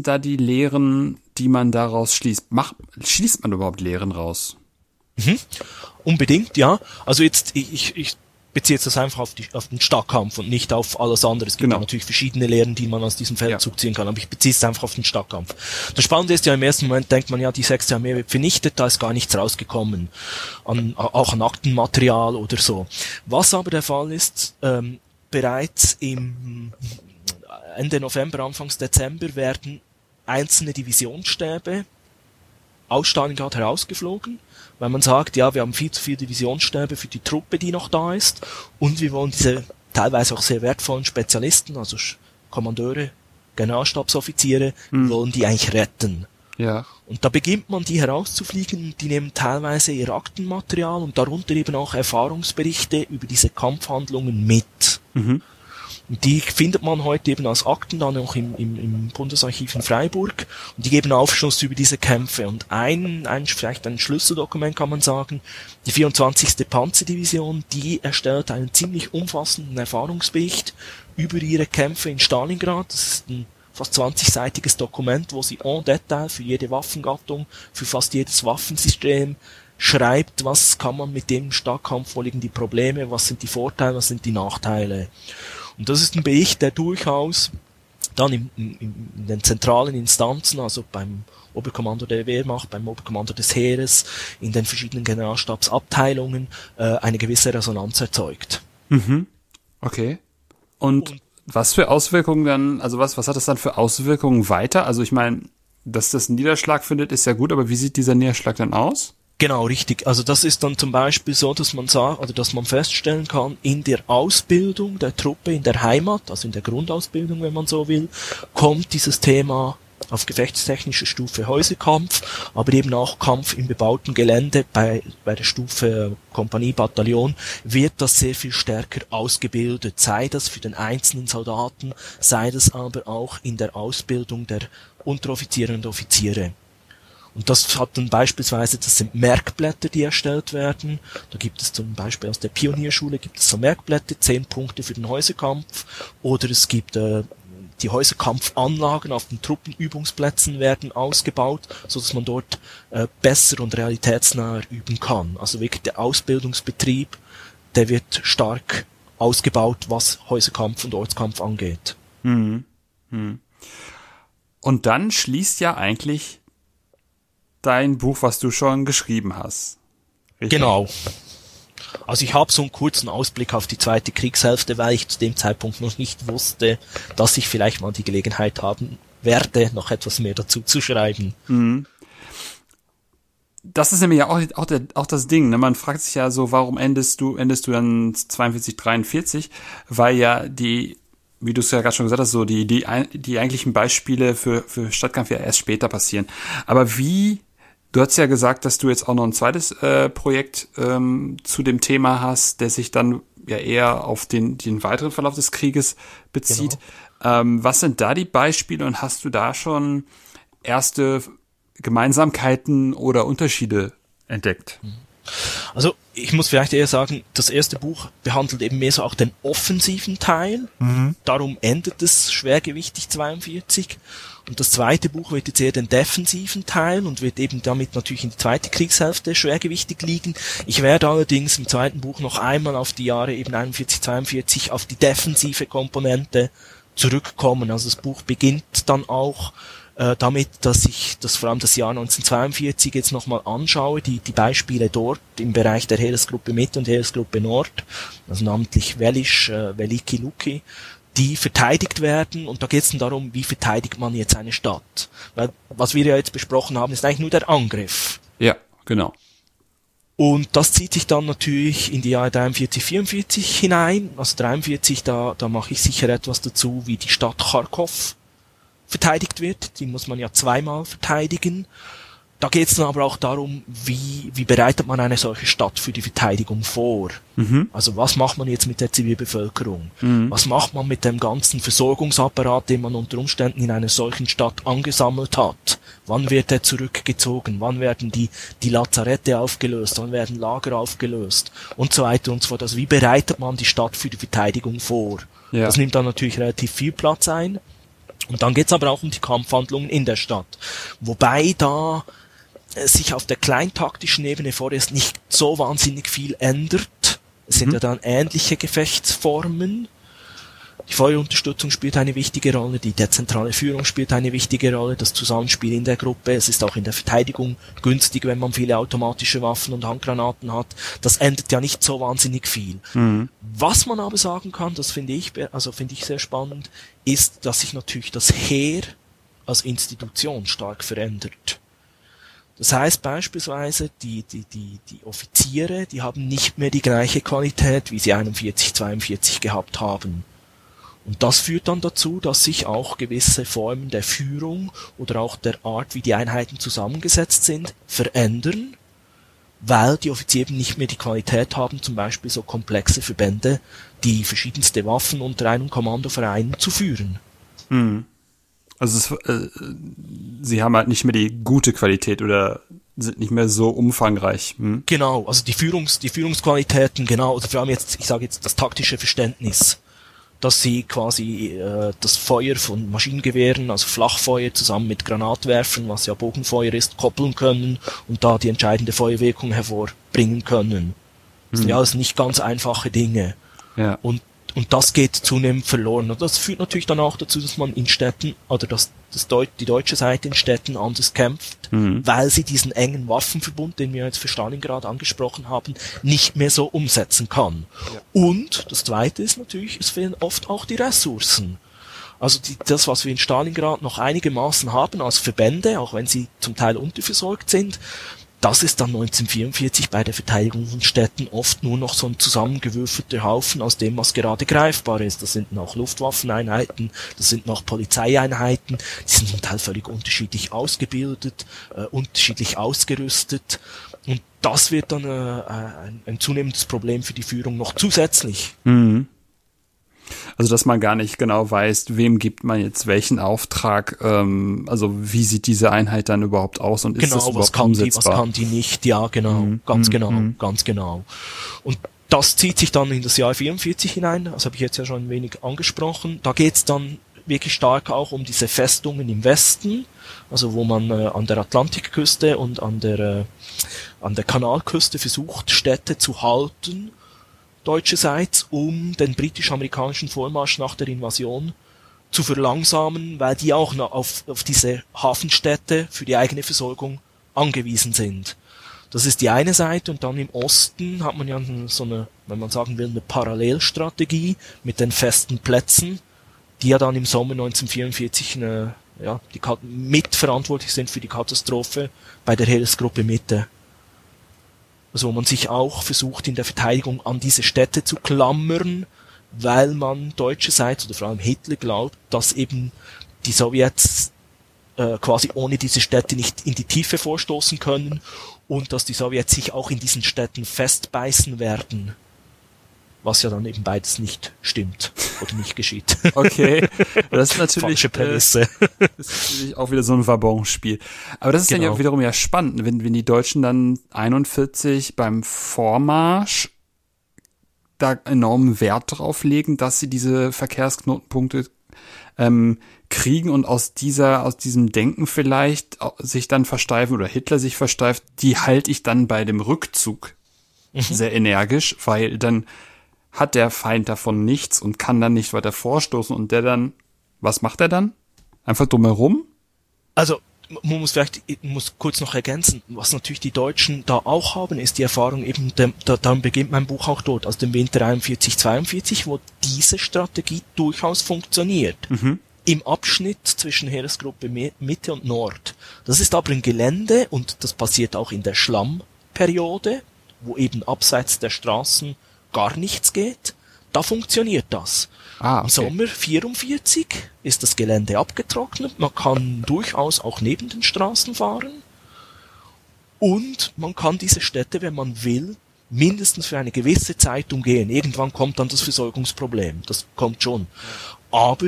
da die Lehren, die man daraus schließt? Schließt man überhaupt Lehren raus? Mhm. Unbedingt, ja. Also jetzt, ich beziehe jetzt das einfach auf den Stadtkampf und nicht auf alles andere. Es gibt natürlich verschiedene Lehren, die man aus diesem Feldzug ziehen kann, aber ich beziehe es einfach auf den Stadtkampf. Das Spannende ist ja, im ersten Moment denkt man ja, die 6. Armee wird vernichtet, da ist gar nichts rausgekommen, auch an Aktenmaterial oder so. Was aber der Fall ist, bereits im Ende November, Anfangs Dezember werden einzelne Divisionsstäbe aus Stalingrad herausgeflogen, weil man sagt, ja, wir haben viel zu viele Divisionsstäbe für die Truppe, die noch da ist, und wir wollen diese teilweise auch sehr wertvollen Spezialisten, also Kommandeure, Generalstabsoffiziere, wollen die eigentlich retten. Ja. Und da beginnt man, die herauszufliegen, die nehmen teilweise ihr Aktenmaterial und darunter eben auch Erfahrungsberichte über diese Kampfhandlungen mit. Mhm. Und die findet man heute eben als Akten dann auch im Bundesarchiv in Freiburg. Und die geben Aufschluss über diese Kämpfe. Und vielleicht ein Schlüsseldokument kann man sagen, die 24. Panzerdivision, die erstellt einen ziemlich umfassenden Erfahrungsbericht über ihre Kämpfe in Stalingrad. Das ist ein fast 20-seitiges Dokument, wo sie en Detail für jede Waffengattung, für fast jedes Waffensystem schreibt, was kann man mit dem Starkkampf, wo liegen die Probleme, was sind die Vorteile, was sind die Nachteile. Und das ist ein Bericht, der durchaus dann in den zentralen Instanzen, also beim Oberkommando der Wehrmacht, beim Oberkommando des Heeres, in den verschiedenen Generalstabsabteilungen eine gewisse Resonanz erzeugt. Mhm. Okay. Und was für Auswirkungen dann, also was hat das dann für Auswirkungen weiter? Also ich meine, dass das einen Niederschlag findet, ist ja gut, aber wie sieht dieser Niederschlag dann aus? Genau, richtig. Also das ist dann zum Beispiel so, dass man sagt, oder dass man feststellen kann, in der Ausbildung der Truppe in der Heimat, also in der Grundausbildung, wenn man so will, kommt dieses Thema auf gefechtstechnischer Stufe Häuserkampf, aber eben auch Kampf im bebauten Gelände bei der Stufe Kompanie, Bataillon, wird das sehr viel stärker ausgebildet, sei das für den einzelnen Soldaten, sei das aber auch in der Ausbildung der Unteroffiziere und Offiziere. Und das hat dann beispielsweise, das sind Merkblätter, die erstellt werden. Da gibt es zum Beispiel aus der Pionierschule gibt es so Merkblätter, 10 Punkte für den Häuserkampf, oder es gibt Die Häuserkampfanlagen auf den Truppenübungsplätzen werden ausgebaut, so dass man dort besser und realitätsnaher üben kann. Also wirklich der Ausbildungsbetrieb, der wird stark ausgebaut, was Häuserkampf und Ortskampf angeht. Mhm. Mhm. Und dann schließt ja eigentlich dein Buch, was du schon geschrieben hast. Richtig? Genau. Also ich habe so einen kurzen Ausblick auf die zweite Kriegshälfte, weil ich zu dem Zeitpunkt noch nicht wusste, dass ich vielleicht mal die Gelegenheit haben werde, noch etwas mehr dazu zu schreiben. Mhm. Das ist nämlich ja auch das Ding, ne? Man fragt sich ja so, warum endest du dann 42, 43? Weil ja die, wie du es ja gerade schon gesagt hast, so die eigentlichen Beispiele für Stadtkampf ja erst später passieren. Aber wie... Du hast ja gesagt, dass du jetzt auch noch ein zweites Projekt zu dem Thema hast, der sich dann ja eher auf den weiteren Verlauf des Krieges bezieht. Genau. Was sind da die Beispiele und hast du da schon erste Gemeinsamkeiten oder Unterschiede entdeckt? Also ich muss vielleicht eher sagen, das erste Buch behandelt eben mehr so auch den offensiven Teil. Mhm. Darum endet es schwergewichtig 42. Und das zweite Buch wird jetzt eher den defensiven Teil und wird eben damit natürlich in die zweite Kriegshälfte schwergewichtig liegen. Ich werde allerdings im zweiten Buch noch einmal auf die Jahre eben 41, 42 auf die defensive Komponente zurückkommen. Also das Buch beginnt dann auch damit, dass ich das vor allem das Jahr 1942 jetzt nochmal anschaue, die Beispiele dort im Bereich der Heeresgruppe Mitte und Heeresgruppe Nord, also namentlich Welisch, Weliki, Luki, die verteidigt werden, und da geht es dann darum, wie verteidigt man jetzt eine Stadt. Weil was wir ja jetzt besprochen haben, ist eigentlich nur der Angriff. Ja, genau. Und das zieht sich dann natürlich in die Jahre 43, 44 hinein. Also 43, da mache ich sicher etwas dazu, wie die Stadt Kharkov verteidigt wird. Die muss man ja zweimal verteidigen. Da geht es dann aber auch darum, wie bereitet man eine solche Stadt für die Verteidigung vor? Mhm. Also was macht man jetzt mit der Zivilbevölkerung? Mhm. Was macht man mit dem ganzen Versorgungsapparat, den man unter Umständen in einer solchen Stadt angesammelt hat? Wann wird er zurückgezogen? Wann werden die Lazarette aufgelöst? Wann werden Lager aufgelöst? Und so weiter und so fort. Also wie bereitet man die Stadt für die Verteidigung vor? Ja. Das nimmt dann natürlich relativ viel Platz ein. Und dann geht es aber auch um die Kampfhandlungen in der Stadt. Wobei da sich auf der kleintaktischen Ebene vorerst nicht so wahnsinnig viel ändert. Es sind ja dann ähnliche Gefechtsformen. Die Feuerunterstützung spielt eine wichtige Rolle, die dezentrale Führung spielt eine wichtige Rolle, das Zusammenspiel in der Gruppe. Es ist auch in der Verteidigung günstig, wenn man viele automatische Waffen und Handgranaten hat. Das ändert ja nicht so wahnsinnig viel. Mhm. Was man aber sagen kann, das finde ich sehr spannend, ist, dass sich natürlich das Heer als Institution stark verändert. Das heißt beispielsweise, die Offiziere, die haben nicht mehr die gleiche Qualität, wie sie 41, 42 gehabt haben. Und das führt dann dazu, dass sich auch gewisse Formen der Führung oder auch der Art, wie die Einheiten zusammengesetzt sind, verändern, weil die Offiziere eben nicht mehr die Qualität haben, zum Beispiel so komplexe Verbände, die verschiedenste Waffen unter einem Kommandoverein zu führen. Mhm. Also sie haben halt nicht mehr die gute Qualität oder sind nicht mehr so umfangreich. Hm? Genau, also die Führungsqualitäten, genau, also vor allem jetzt, ich sage jetzt das taktische Verständnis, dass sie quasi das Feuer von Maschinengewehren, also Flachfeuer zusammen mit Granatwerfern, was ja Bogenfeuer ist, koppeln können und da die entscheidende Feuerwirkung hervorbringen können. Das sind ja alles nicht ganz einfache Dinge. Ja. Und das geht zunehmend verloren. Und das führt natürlich dann auch dazu, dass man in Städten, oder dass die deutsche Seite in Städten anders kämpft, weil sie diesen engen Waffenverbund, den wir jetzt für Stalingrad angesprochen haben, nicht mehr so umsetzen kann. Ja. Und das Zweite ist natürlich, es fehlen oft auch die Ressourcen. Also das, was wir in Stalingrad noch einigermaßen haben als Verbände, auch wenn sie zum Teil unterversorgt sind, das ist dann 1944 bei der Verteidigung von Städten oft nur noch so ein zusammengewürfelter Haufen aus dem, was gerade greifbar ist. Das sind noch Luftwaffeneinheiten, das sind noch Polizeieinheiten, die sind zum Teil völlig unterschiedlich ausgebildet, unterschiedlich ausgerüstet. Und das wird dann ein zunehmendes Problem für die Führung noch zusätzlich. Mhm. Also, dass man gar nicht genau weiß, wem gibt man jetzt welchen Auftrag, also wie sieht diese Einheit dann überhaupt aus und ist das überhaupt umsetzbar? Genau, was kann die nicht, ja genau, ganz genau. Und das zieht sich dann in das Jahr 44 hinein, das habe ich jetzt ja schon ein wenig angesprochen, da geht's dann wirklich stark auch um diese Festungen im Westen, also wo man an der Atlantikküste und an der Kanalküste versucht, Städte zu halten, deutscherseits, um den britisch-amerikanischen Vormarsch nach der Invasion zu verlangsamen, weil die auch auf diese Hafenstädte für die eigene Versorgung angewiesen sind. Das ist die eine Seite, und dann im Osten hat man ja so eine, wenn man sagen will, eine Parallelstrategie mit den festen Plätzen, die ja dann im Sommer 1944 die mitverantwortlich sind für die Katastrophe bei der Heeresgruppe Mitte. Also man sich auch versucht, in der Verteidigung an diese Städte zu klammern, weil man deutscherseits oder vor allem Hitler glaubt, dass eben die Sowjets quasi ohne diese Städte nicht in die Tiefe vorstoßen können und dass die Sowjets sich auch in diesen Städten festbeißen werden. Was ja dann eben beides nicht stimmt oder nicht geschieht. Okay, das ist natürlich falsche Prämisse. Das ist natürlich auch wieder so ein Wabonspiel. Aber das ist genau. Dann ja wiederum ja spannend, wenn die Deutschen dann 1941 beim Vormarsch da enormen Wert drauf legen, dass sie diese Verkehrsknotenpunkte kriegen und aus diesem Denken vielleicht sich dann versteifen oder Hitler sich versteift, die halte ich dann bei dem Rückzug sehr energisch, weil dann hat der Feind davon nichts und kann dann nicht weiter vorstoßen. Und was macht er dann? Einfach drumherum? Also, man muss kurz noch ergänzen, was natürlich die Deutschen da auch haben, ist die Erfahrung eben, dann beginnt mein Buch auch dort, aus dem Winter 41/42, wo diese Strategie durchaus funktioniert. Mhm. Im Abschnitt zwischen Heeresgruppe Mitte und Nord. Das ist aber ein Gelände, und das passiert auch in der Schlammperiode, wo eben abseits der Straßen gar nichts geht, da funktioniert das. Okay. Im Sommer 1944 ist das Gelände abgetrocknet, man kann durchaus auch neben den Straßen fahren und man kann diese Städte, wenn man will, mindestens für eine gewisse Zeit umgehen. Irgendwann kommt dann das Versorgungsproblem, das kommt schon. Aber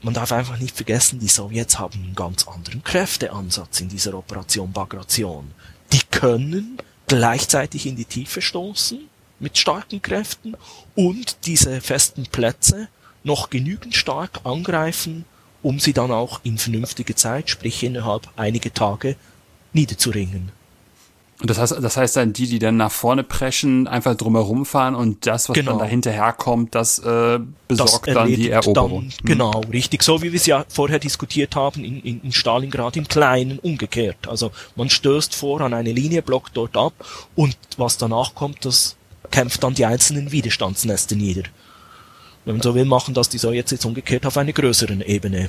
man darf einfach nicht vergessen, die Sowjets haben einen ganz anderen Kräfteansatz in dieser Operation Bagration. Die können gleichzeitig in die Tiefe stoßen mit starken Kräften und diese festen Plätze noch genügend stark angreifen, um sie dann auch in vernünftiger Zeit, sprich innerhalb einiger Tage, niederzuringen. Und das heißt dann, die dann nach vorne preschen, einfach drumherum fahren und das, was dann dahinterherkommt, das besorgt dann die Eroberung. Dann, genau, richtig. So wie wir es ja vorher diskutiert haben, in Stalingrad im Kleinen umgekehrt. Also man stößt vor an eine Linie, blockt dort ab und was danach kommt, das kämpft dann die einzelnen Widerstandsnester nieder. Wenn man so will, machen das die Sowjets jetzt umgekehrt auf einer größeren Ebene.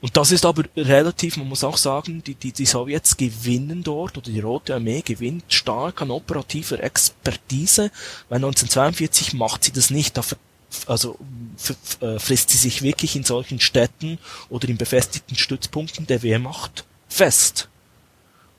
Und das ist aber relativ, man muss auch sagen, die Sowjets gewinnen dort, oder die Rote Armee gewinnt stark an operativer Expertise, weil 1942 macht sie das nicht, frisst sie sich wirklich in solchen Städten oder in befestigten Stützpunkten der Wehrmacht fest.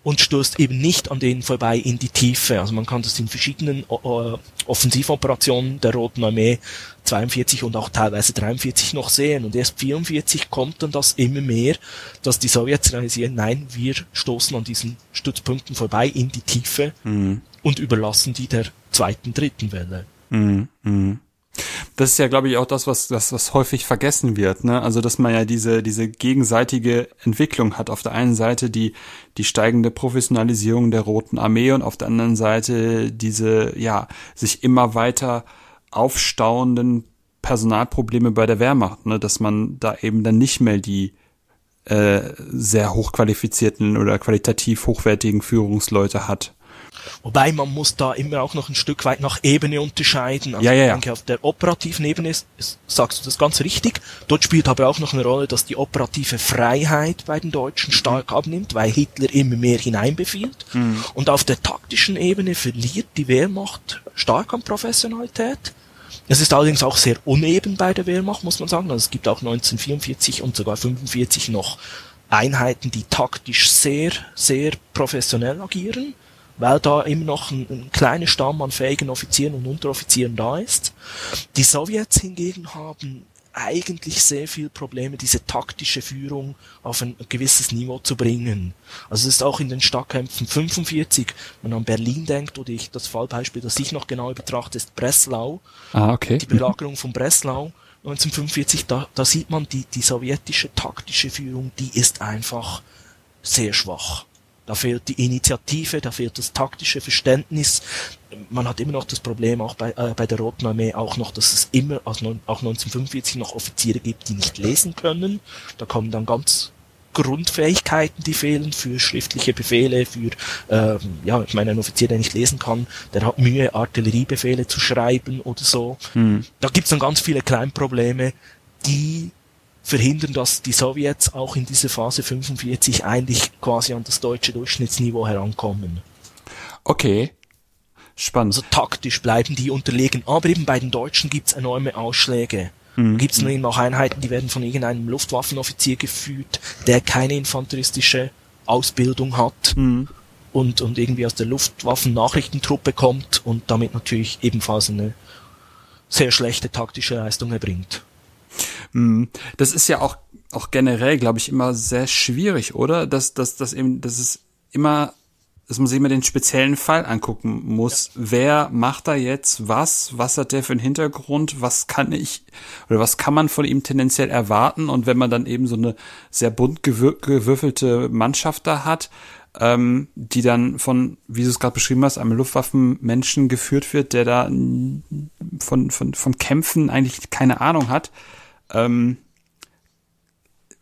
Und stößt eben nicht an denen vorbei in die Tiefe. Also man kann das in verschiedenen Offensivoperationen der Roten Armee 42 und auch teilweise 43 noch sehen. Und erst 44 kommt dann das immer mehr, dass die Sowjets realisieren, nein, wir stoßen an diesen Stützpunkten vorbei in die Tiefe und überlassen die der zweiten, dritten Welle. Mhm. Das ist ja, glaube ich, auch das, was häufig vergessen wird, ne? Also, dass man ja diese gegenseitige Entwicklung hat. Auf der einen Seite die steigende Professionalisierung der Roten Armee und auf der anderen Seite diese, sich immer weiter aufstauenden Personalprobleme bei der Wehrmacht, ne? Dass man da eben dann nicht mehr die, sehr hochqualifizierten oder qualitativ hochwertigen Führungsleute hat. Wobei man muss da immer auch noch ein Stück weit nach Ebene unterscheiden. Also ich denke, auf der operativen Ebene sagst du das ganz richtig. Dort spielt aber auch noch eine Rolle, dass die operative Freiheit bei den Deutschen stark abnimmt, weil Hitler immer mehr hineinbefiehlt. Mhm. Und auf der taktischen Ebene verliert die Wehrmacht stark an Professionalität. Es ist allerdings auch sehr uneben bei der Wehrmacht, muss man sagen. Also es gibt auch 1944 und sogar 1945 noch Einheiten, die taktisch sehr, sehr professionell agieren, weil da immer noch ein kleiner Stamm an fähigen Offizieren und Unteroffizieren da ist. Die Sowjets hingegen haben eigentlich sehr viel Probleme, diese taktische Führung auf ein gewisses Niveau zu bringen. Also es ist auch in den Stadtkämpfen 45, wenn man an Berlin denkt, oder das Fallbeispiel, das ich noch genau betrachte, ist Breslau. Ah, okay. Die Belagerung von Breslau, 1945, da sieht man, die sowjetische taktische Führung, die ist einfach sehr schwach. Da fehlt die Initiative, da fehlt das taktische Verständnis. Man hat immer noch das Problem, auch bei der Roten Armee, auch noch, dass es immer, auch 1945 noch Offiziere gibt, die nicht lesen können. Da kommen dann ganz Grundfähigkeiten, die fehlen für schriftliche Befehle, für, ich meine, ein Offizier, der nicht lesen kann, der hat Mühe, Artilleriebefehle zu schreiben oder so. Mhm. Da gibt's dann ganz viele Kleinprobleme, die verhindern, dass die Sowjets auch in dieser Phase 45 eigentlich quasi an das deutsche Durchschnittsniveau herankommen. Okay. Spannend. Also taktisch bleiben die unterlegen. Aber eben bei den Deutschen gibt's enorme Ausschläge. Gibt es nun eben auch Einheiten, die werden von irgendeinem Luftwaffenoffizier geführt, der keine infanteristische Ausbildung hat und irgendwie aus der Luftwaffennachrichtentruppe kommt und damit natürlich ebenfalls eine sehr schlechte taktische Leistung erbringt. Das ist ja auch generell, glaube ich, immer sehr schwierig, oder? Dass man sich immer den speziellen Fall angucken muss. Ja. Wer macht da jetzt was? Was hat der für einen Hintergrund? Was kann man von ihm tendenziell erwarten? Und wenn man dann eben so eine sehr bunt gewürfelte Mannschaft da hat, die dann von, wie du es gerade beschrieben hast, einem Luftwaffenmenschen geführt wird, der da von Kämpfen eigentlich keine Ahnung hat,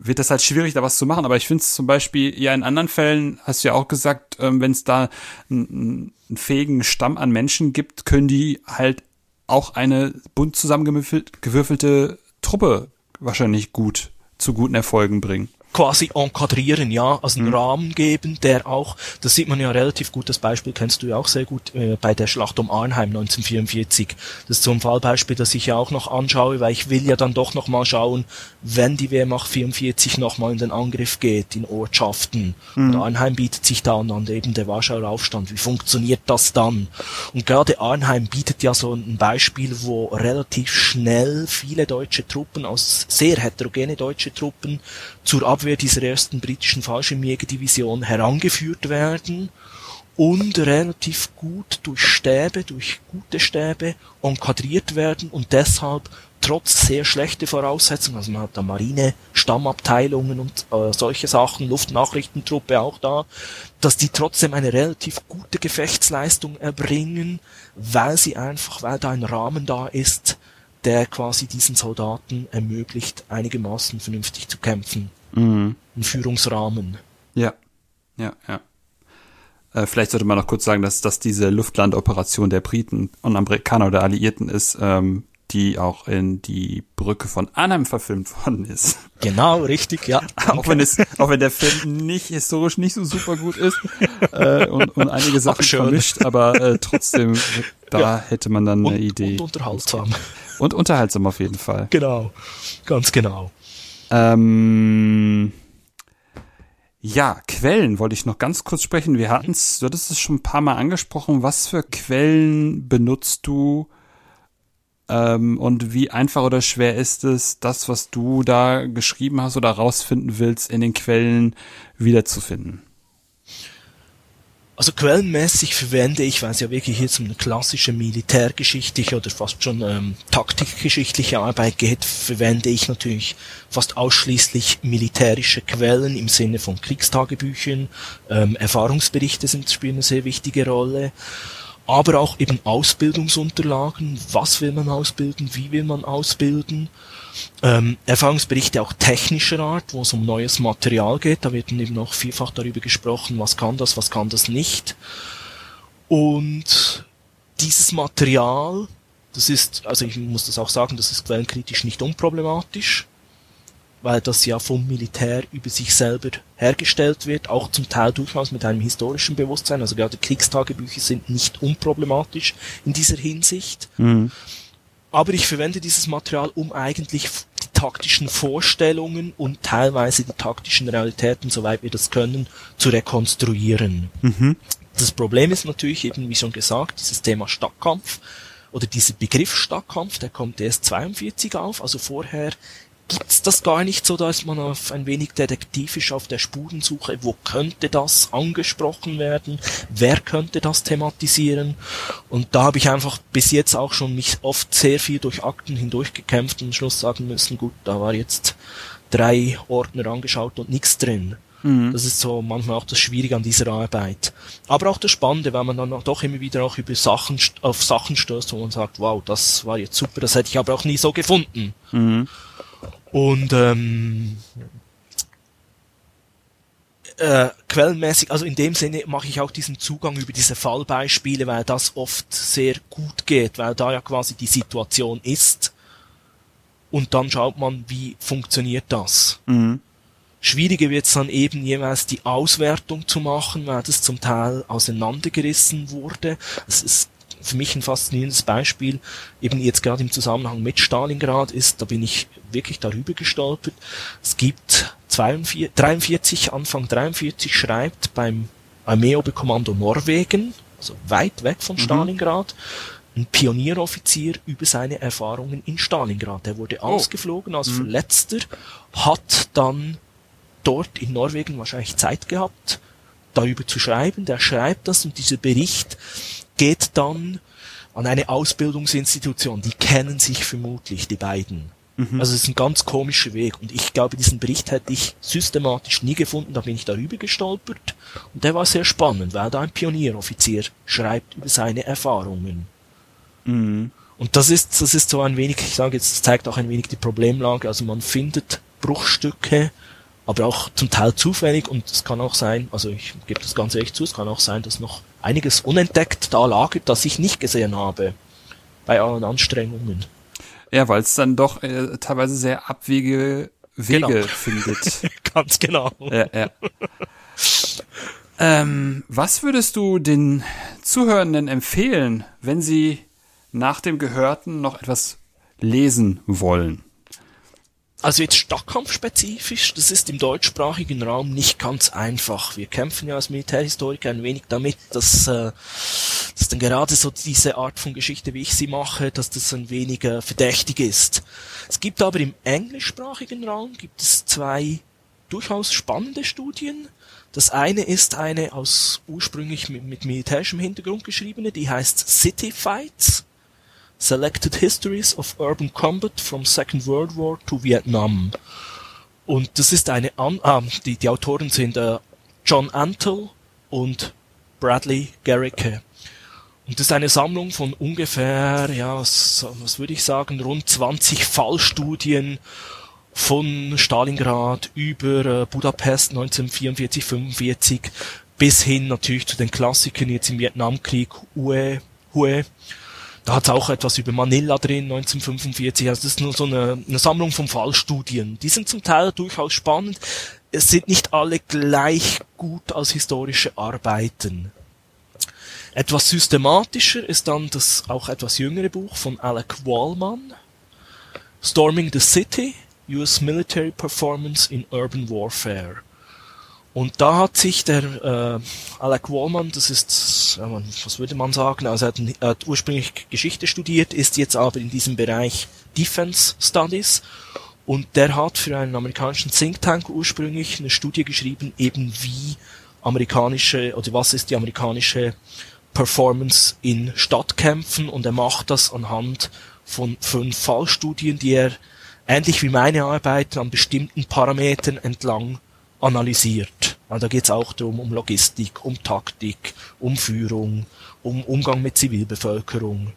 wird das halt schwierig, da was zu machen. Aber ich finde es zum Beispiel, ja, in anderen Fällen, hast du ja auch gesagt, wenn es da einen fähigen Stamm an Menschen gibt, können die halt auch eine bunt zusammengewürfelte Truppe wahrscheinlich gut zu guten Erfolgen bringen. Quasi enkadrieren, ja, also einen Rahmen geben, der auch, das sieht man ja relativ gut, das Beispiel kennst du ja auch sehr gut, bei der Schlacht um Arnheim 1944. Das ist so ein Fallbeispiel, das ich ja auch noch anschaue, weil ich will ja dann doch nochmal schauen, wenn die Wehrmacht 44 nochmal in den Angriff geht, in Ortschaften. Und Arnheim bietet sich da an eben der Warschauer Aufstand. Wie funktioniert das dann? Und gerade Arnheim bietet ja so ein Beispiel, wo relativ schnell viele deutsche Truppen, aus sehr heterogene deutsche Truppen, zur Abwehr dieser ersten britischen Fallschirmjägerdivision herangeführt werden und relativ gut durch gute Stäbe enkadriert werden und deshalb trotz sehr schlechter Voraussetzungen, also man hat da Marine, Stammabteilungen und solche Sachen, Luftnachrichtentruppe auch da, dass die trotzdem eine relativ gute Gefechtsleistung erbringen, weil da ein Rahmen da ist, der quasi diesen Soldaten ermöglicht, einigermaßen vernünftig zu kämpfen. Mhm. Ein Führungsrahmen. Ja. Vielleicht sollte man noch kurz sagen, dass das diese Luftlandoperation der Briten und Amerikaner oder Alliierten ist, die auch in die Brücke von Arnhem verfilmt worden ist. Genau, richtig, ja. Auch wenn der Film historisch nicht so super gut ist und einige Sachen vermischt, aber trotzdem, hätte man dann eine Idee. Und unterhaltsam. Und unterhaltsam auf jeden Fall. Genau, ganz genau. Quellen wollte ich noch ganz kurz sprechen. Du hattest es schon ein paar Mal angesprochen. Was für Quellen benutzt du? Und wie einfach oder schwer ist es, das, was du da geschrieben hast oder rausfinden willst, in den Quellen wiederzufinden? Also quellenmäßig verwende ich, weil es ja wirklich jetzt um eine klassische militärgeschichtliche oder fast schon taktikgeschichtliche Arbeit geht, verwende ich natürlich fast ausschließlich militärische Quellen im Sinne von Kriegstagebüchern, Erfahrungsberichte spielen eine sehr wichtige Rolle, aber auch eben Ausbildungsunterlagen, was will man ausbilden, wie will man ausbilden, Erfahrungsberichte auch technischer Art, wo es um neues Material geht, da wird dann eben auch vielfach darüber gesprochen, was kann das nicht. Und dieses Material, das ist, also ich muss das auch sagen, das ist quellenkritisch nicht unproblematisch, weil das ja vom Militär über sich selber hergestellt wird, auch zum Teil durchaus mit einem historischen Bewusstsein, also gerade Kriegstagebücher sind nicht unproblematisch in dieser Hinsicht. Mhm. Aber ich verwende dieses Material, um eigentlich die taktischen Vorstellungen und teilweise die taktischen Realitäten, soweit wir das können, zu rekonstruieren. Mhm. Das Problem ist natürlich eben, wie schon gesagt, dieses Thema Stadtkampf oder dieser Begriff Stadtkampf, der kommt erst 1942 auf, also vorher gibt's das gar nicht so, dass man auf ein wenig detektivisch auf der Spurensuche, wo könnte das angesprochen werden, wer könnte das thematisieren, und da habe ich einfach bis jetzt auch schon mich oft sehr viel durch Akten hindurchgekämpft und am Schluss sagen müssen, gut, da war jetzt 3 Ordner angeschaut und nichts drin. Das ist so manchmal auch das Schwierige an dieser Arbeit. Aber auch das Spannende, weil man dann auch doch immer wieder auch über Sachen, auf Sachen stößt, wo man sagt, wow, das war jetzt super, das hätte ich aber auch nie so gefunden. Mhm. Und quellenmäßig, also in dem Sinne mache ich auch diesen Zugang über diese Fallbeispiele, weil das oft sehr gut geht, weil da ja quasi die Situation ist. Und dann schaut man, wie funktioniert das. Mhm. Schwieriger wird es dann eben jeweils die Auswertung zu machen, weil das zum Teil auseinandergerissen wurde. Das ist für mich ein faszinierendes Beispiel, eben jetzt gerade im Zusammenhang mit Stalingrad ist, da bin ich wirklich darüber gestolpert. Es gibt 43, Anfang 43 schreibt beim Armeeoberkommando Norwegen, also weit weg von Stalingrad, ein Pionieroffizier über seine Erfahrungen in Stalingrad. Der wurde ausgeflogen als Verletzter, hat dann dort in Norwegen wahrscheinlich Zeit gehabt, darüber zu schreiben. Der schreibt das und dieser Bericht geht dann an eine Ausbildungsinstitution. Die kennen sich vermutlich, die beiden. Mhm. Also es ist ein ganz komischer Weg. Und ich glaube, diesen Bericht hätte ich systematisch nie gefunden, da bin ich darüber gestolpert. Und der war sehr spannend, weil da ein Pionieroffizier schreibt über seine Erfahrungen. Mhm. Und das ist so ein wenig, ich sage jetzt, das zeigt auch ein wenig die Problemlage. Also man findet Bruchstücke, aber auch zum Teil zufällig, und es kann auch sein, also ich gebe das ganz ehrlich zu, es kann auch sein, dass noch einiges unentdeckt da lagert, das ich nicht gesehen habe, bei allen Anstrengungen. Ja, weil es dann doch teilweise sehr abwegige Wege findet. Ganz genau. Ja, ja. Was würdest du den Zuhörenden empfehlen, wenn sie nach dem Gehörten noch etwas lesen wollen? Also jetzt Stadtkampfspezifisch, das ist im deutschsprachigen Raum nicht ganz einfach. Wir kämpfen ja als Militärhistoriker ein wenig damit, dass dann gerade so diese Art von Geschichte, wie ich sie mache, dass das ein wenig verdächtig ist. Es gibt aber im englischsprachigen Raum gibt es 2 durchaus spannende Studien. Das eine ist eine aus ursprünglich mit militärischem Hintergrund geschriebene, die heißt City Fights. Selected Histories of Urban Combat from Second World War to Vietnam. Und das ist die Autoren sind John Antle und Bradley Gericke. Und das ist eine Sammlung von ungefähr, was würde ich sagen, rund 20 Fallstudien von Stalingrad über Budapest 1944, 45 bis hin natürlich zu den Klassikern jetzt im Vietnamkrieg, Hue. Da hat's auch etwas über Manila drin, 1945. Also das ist nur so eine Sammlung von Fallstudien. Die sind zum Teil durchaus spannend. Es sind nicht alle gleich gut als historische Arbeiten. Etwas systematischer ist dann das auch etwas jüngere Buch von Alec Wahlman, Storming the City, US Military Performance in Urban Warfare. Und da hat sich der Alec Wahlman, das ist, was würde man sagen, also er hat ursprünglich Geschichte studiert, ist jetzt aber in diesem Bereich Defense Studies, und der hat für einen amerikanischen Think Tank ursprünglich eine Studie geschrieben, eben wie was ist die amerikanische Performance in Stadtkämpfen, und er macht das anhand von 5 Fallstudien, die er ähnlich wie meine Arbeit an bestimmten Parametern entlang analysiert. Also da geht's auch darum, um Logistik, um Taktik, um Führung, um Umgang mit Zivilbevölkerung.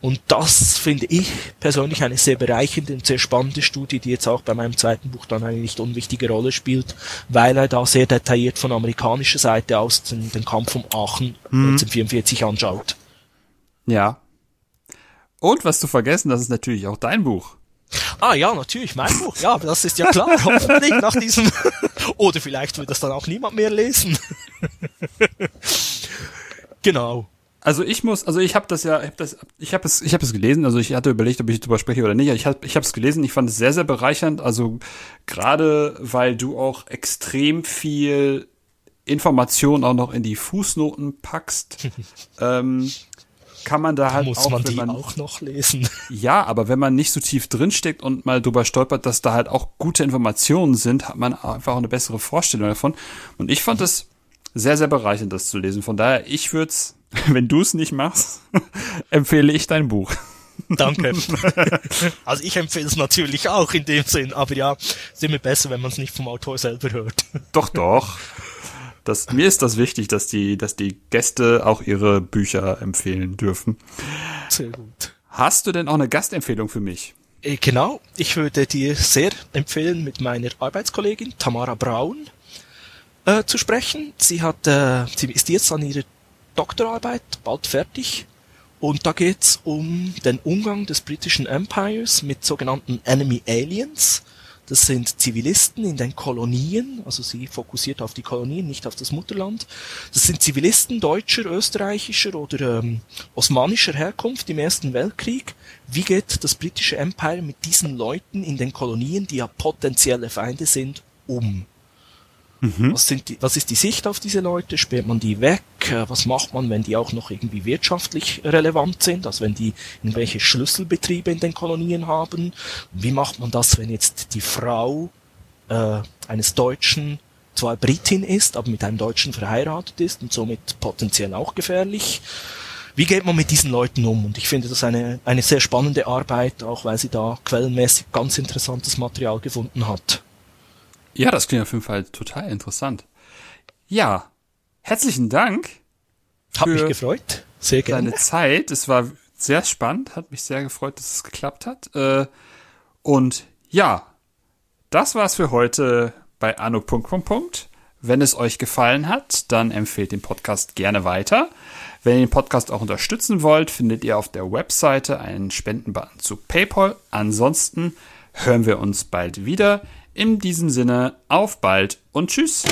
Und das finde ich persönlich eine sehr bereichernde und sehr spannende Studie, die jetzt auch bei meinem zweiten Buch dann eine nicht unwichtige Rolle spielt, weil er da sehr detailliert von amerikanischer Seite aus den Kampf um Aachen 1944 anschaut. Ja. Und was zu vergessen, das ist natürlich auch dein Buch. Ah ja, natürlich, mein Buch, ja, das ist ja klar, hoffentlich nach diesem, oder vielleicht wird das dann auch niemand mehr lesen. Genau. Also ich habe es gelesen, also ich hatte überlegt, ob ich darüber spreche oder nicht, ich habe es gelesen, ich fand es sehr, sehr bereichernd, also gerade weil du auch extrem viel Information auch noch in die Fußnoten packst, kann man da halt muss auch... Muss man die auch noch lesen? Ja, aber wenn man nicht so tief drinsteckt und mal drüber stolpert, dass da halt auch gute Informationen sind, hat man einfach auch eine bessere Vorstellung davon. Und ich fand es sehr, sehr bereichernd, das zu lesen. Von daher, ich würde es, wenn du es nicht machst, empfehle ich dein Buch. Danke. Also ich empfehle es natürlich auch in dem Sinn, aber ja, es ist immer besser, wenn man es nicht vom Autor selber hört. Doch, doch. Mir ist das wichtig, dass die Gäste auch ihre Bücher empfehlen dürfen. Sehr gut. Hast du denn auch eine Gastempfehlung für mich? Genau, ich würde dir sehr empfehlen, mit meiner Arbeitskollegin Tamara Braun zu sprechen. Sie ist jetzt an ihrer Doktorarbeit bald fertig. Und da geht's um den Umgang des britischen Empires mit sogenannten Enemy Aliens. Das sind Zivilisten in den Kolonien, also sie fokussiert auf die Kolonien, nicht auf das Mutterland. Das sind Zivilisten deutscher, österreichischer oder osmanischer Herkunft im Ersten Weltkrieg. Wie geht das britische Empire mit diesen Leuten in den Kolonien, die ja potenzielle Feinde sind, um? Was ist die Sicht auf diese Leute? Sperrt man die weg? Was macht man, wenn die auch noch irgendwie wirtschaftlich relevant sind? Also wenn die irgendwelche Schlüsselbetriebe in den Kolonien haben? Wie macht man das, wenn jetzt die Frau eines Deutschen zwar Britin ist, aber mit einem Deutschen verheiratet ist und somit potenziell auch gefährlich? Wie geht man mit diesen Leuten um? Und ich finde das eine sehr spannende Arbeit, auch weil sie da quellenmäßig ganz interessantes Material gefunden hat. Ja, das klingt auf jeden Fall total interessant. Ja, herzlichen Dank. Hab mich gefreut. Sehr gerne. Deine Zeit. Es war sehr spannend. Hat mich sehr gefreut, dass es geklappt hat. Und ja, das war's für heute bei Anno. Wenn es euch gefallen hat, dann empfehlt den Podcast gerne weiter. Wenn ihr den Podcast auch unterstützen wollt, findet ihr auf der Webseite einen Spendenbutton zu PayPal. Ansonsten hören wir uns bald wieder. In diesem Sinne, auf bald und tschüss.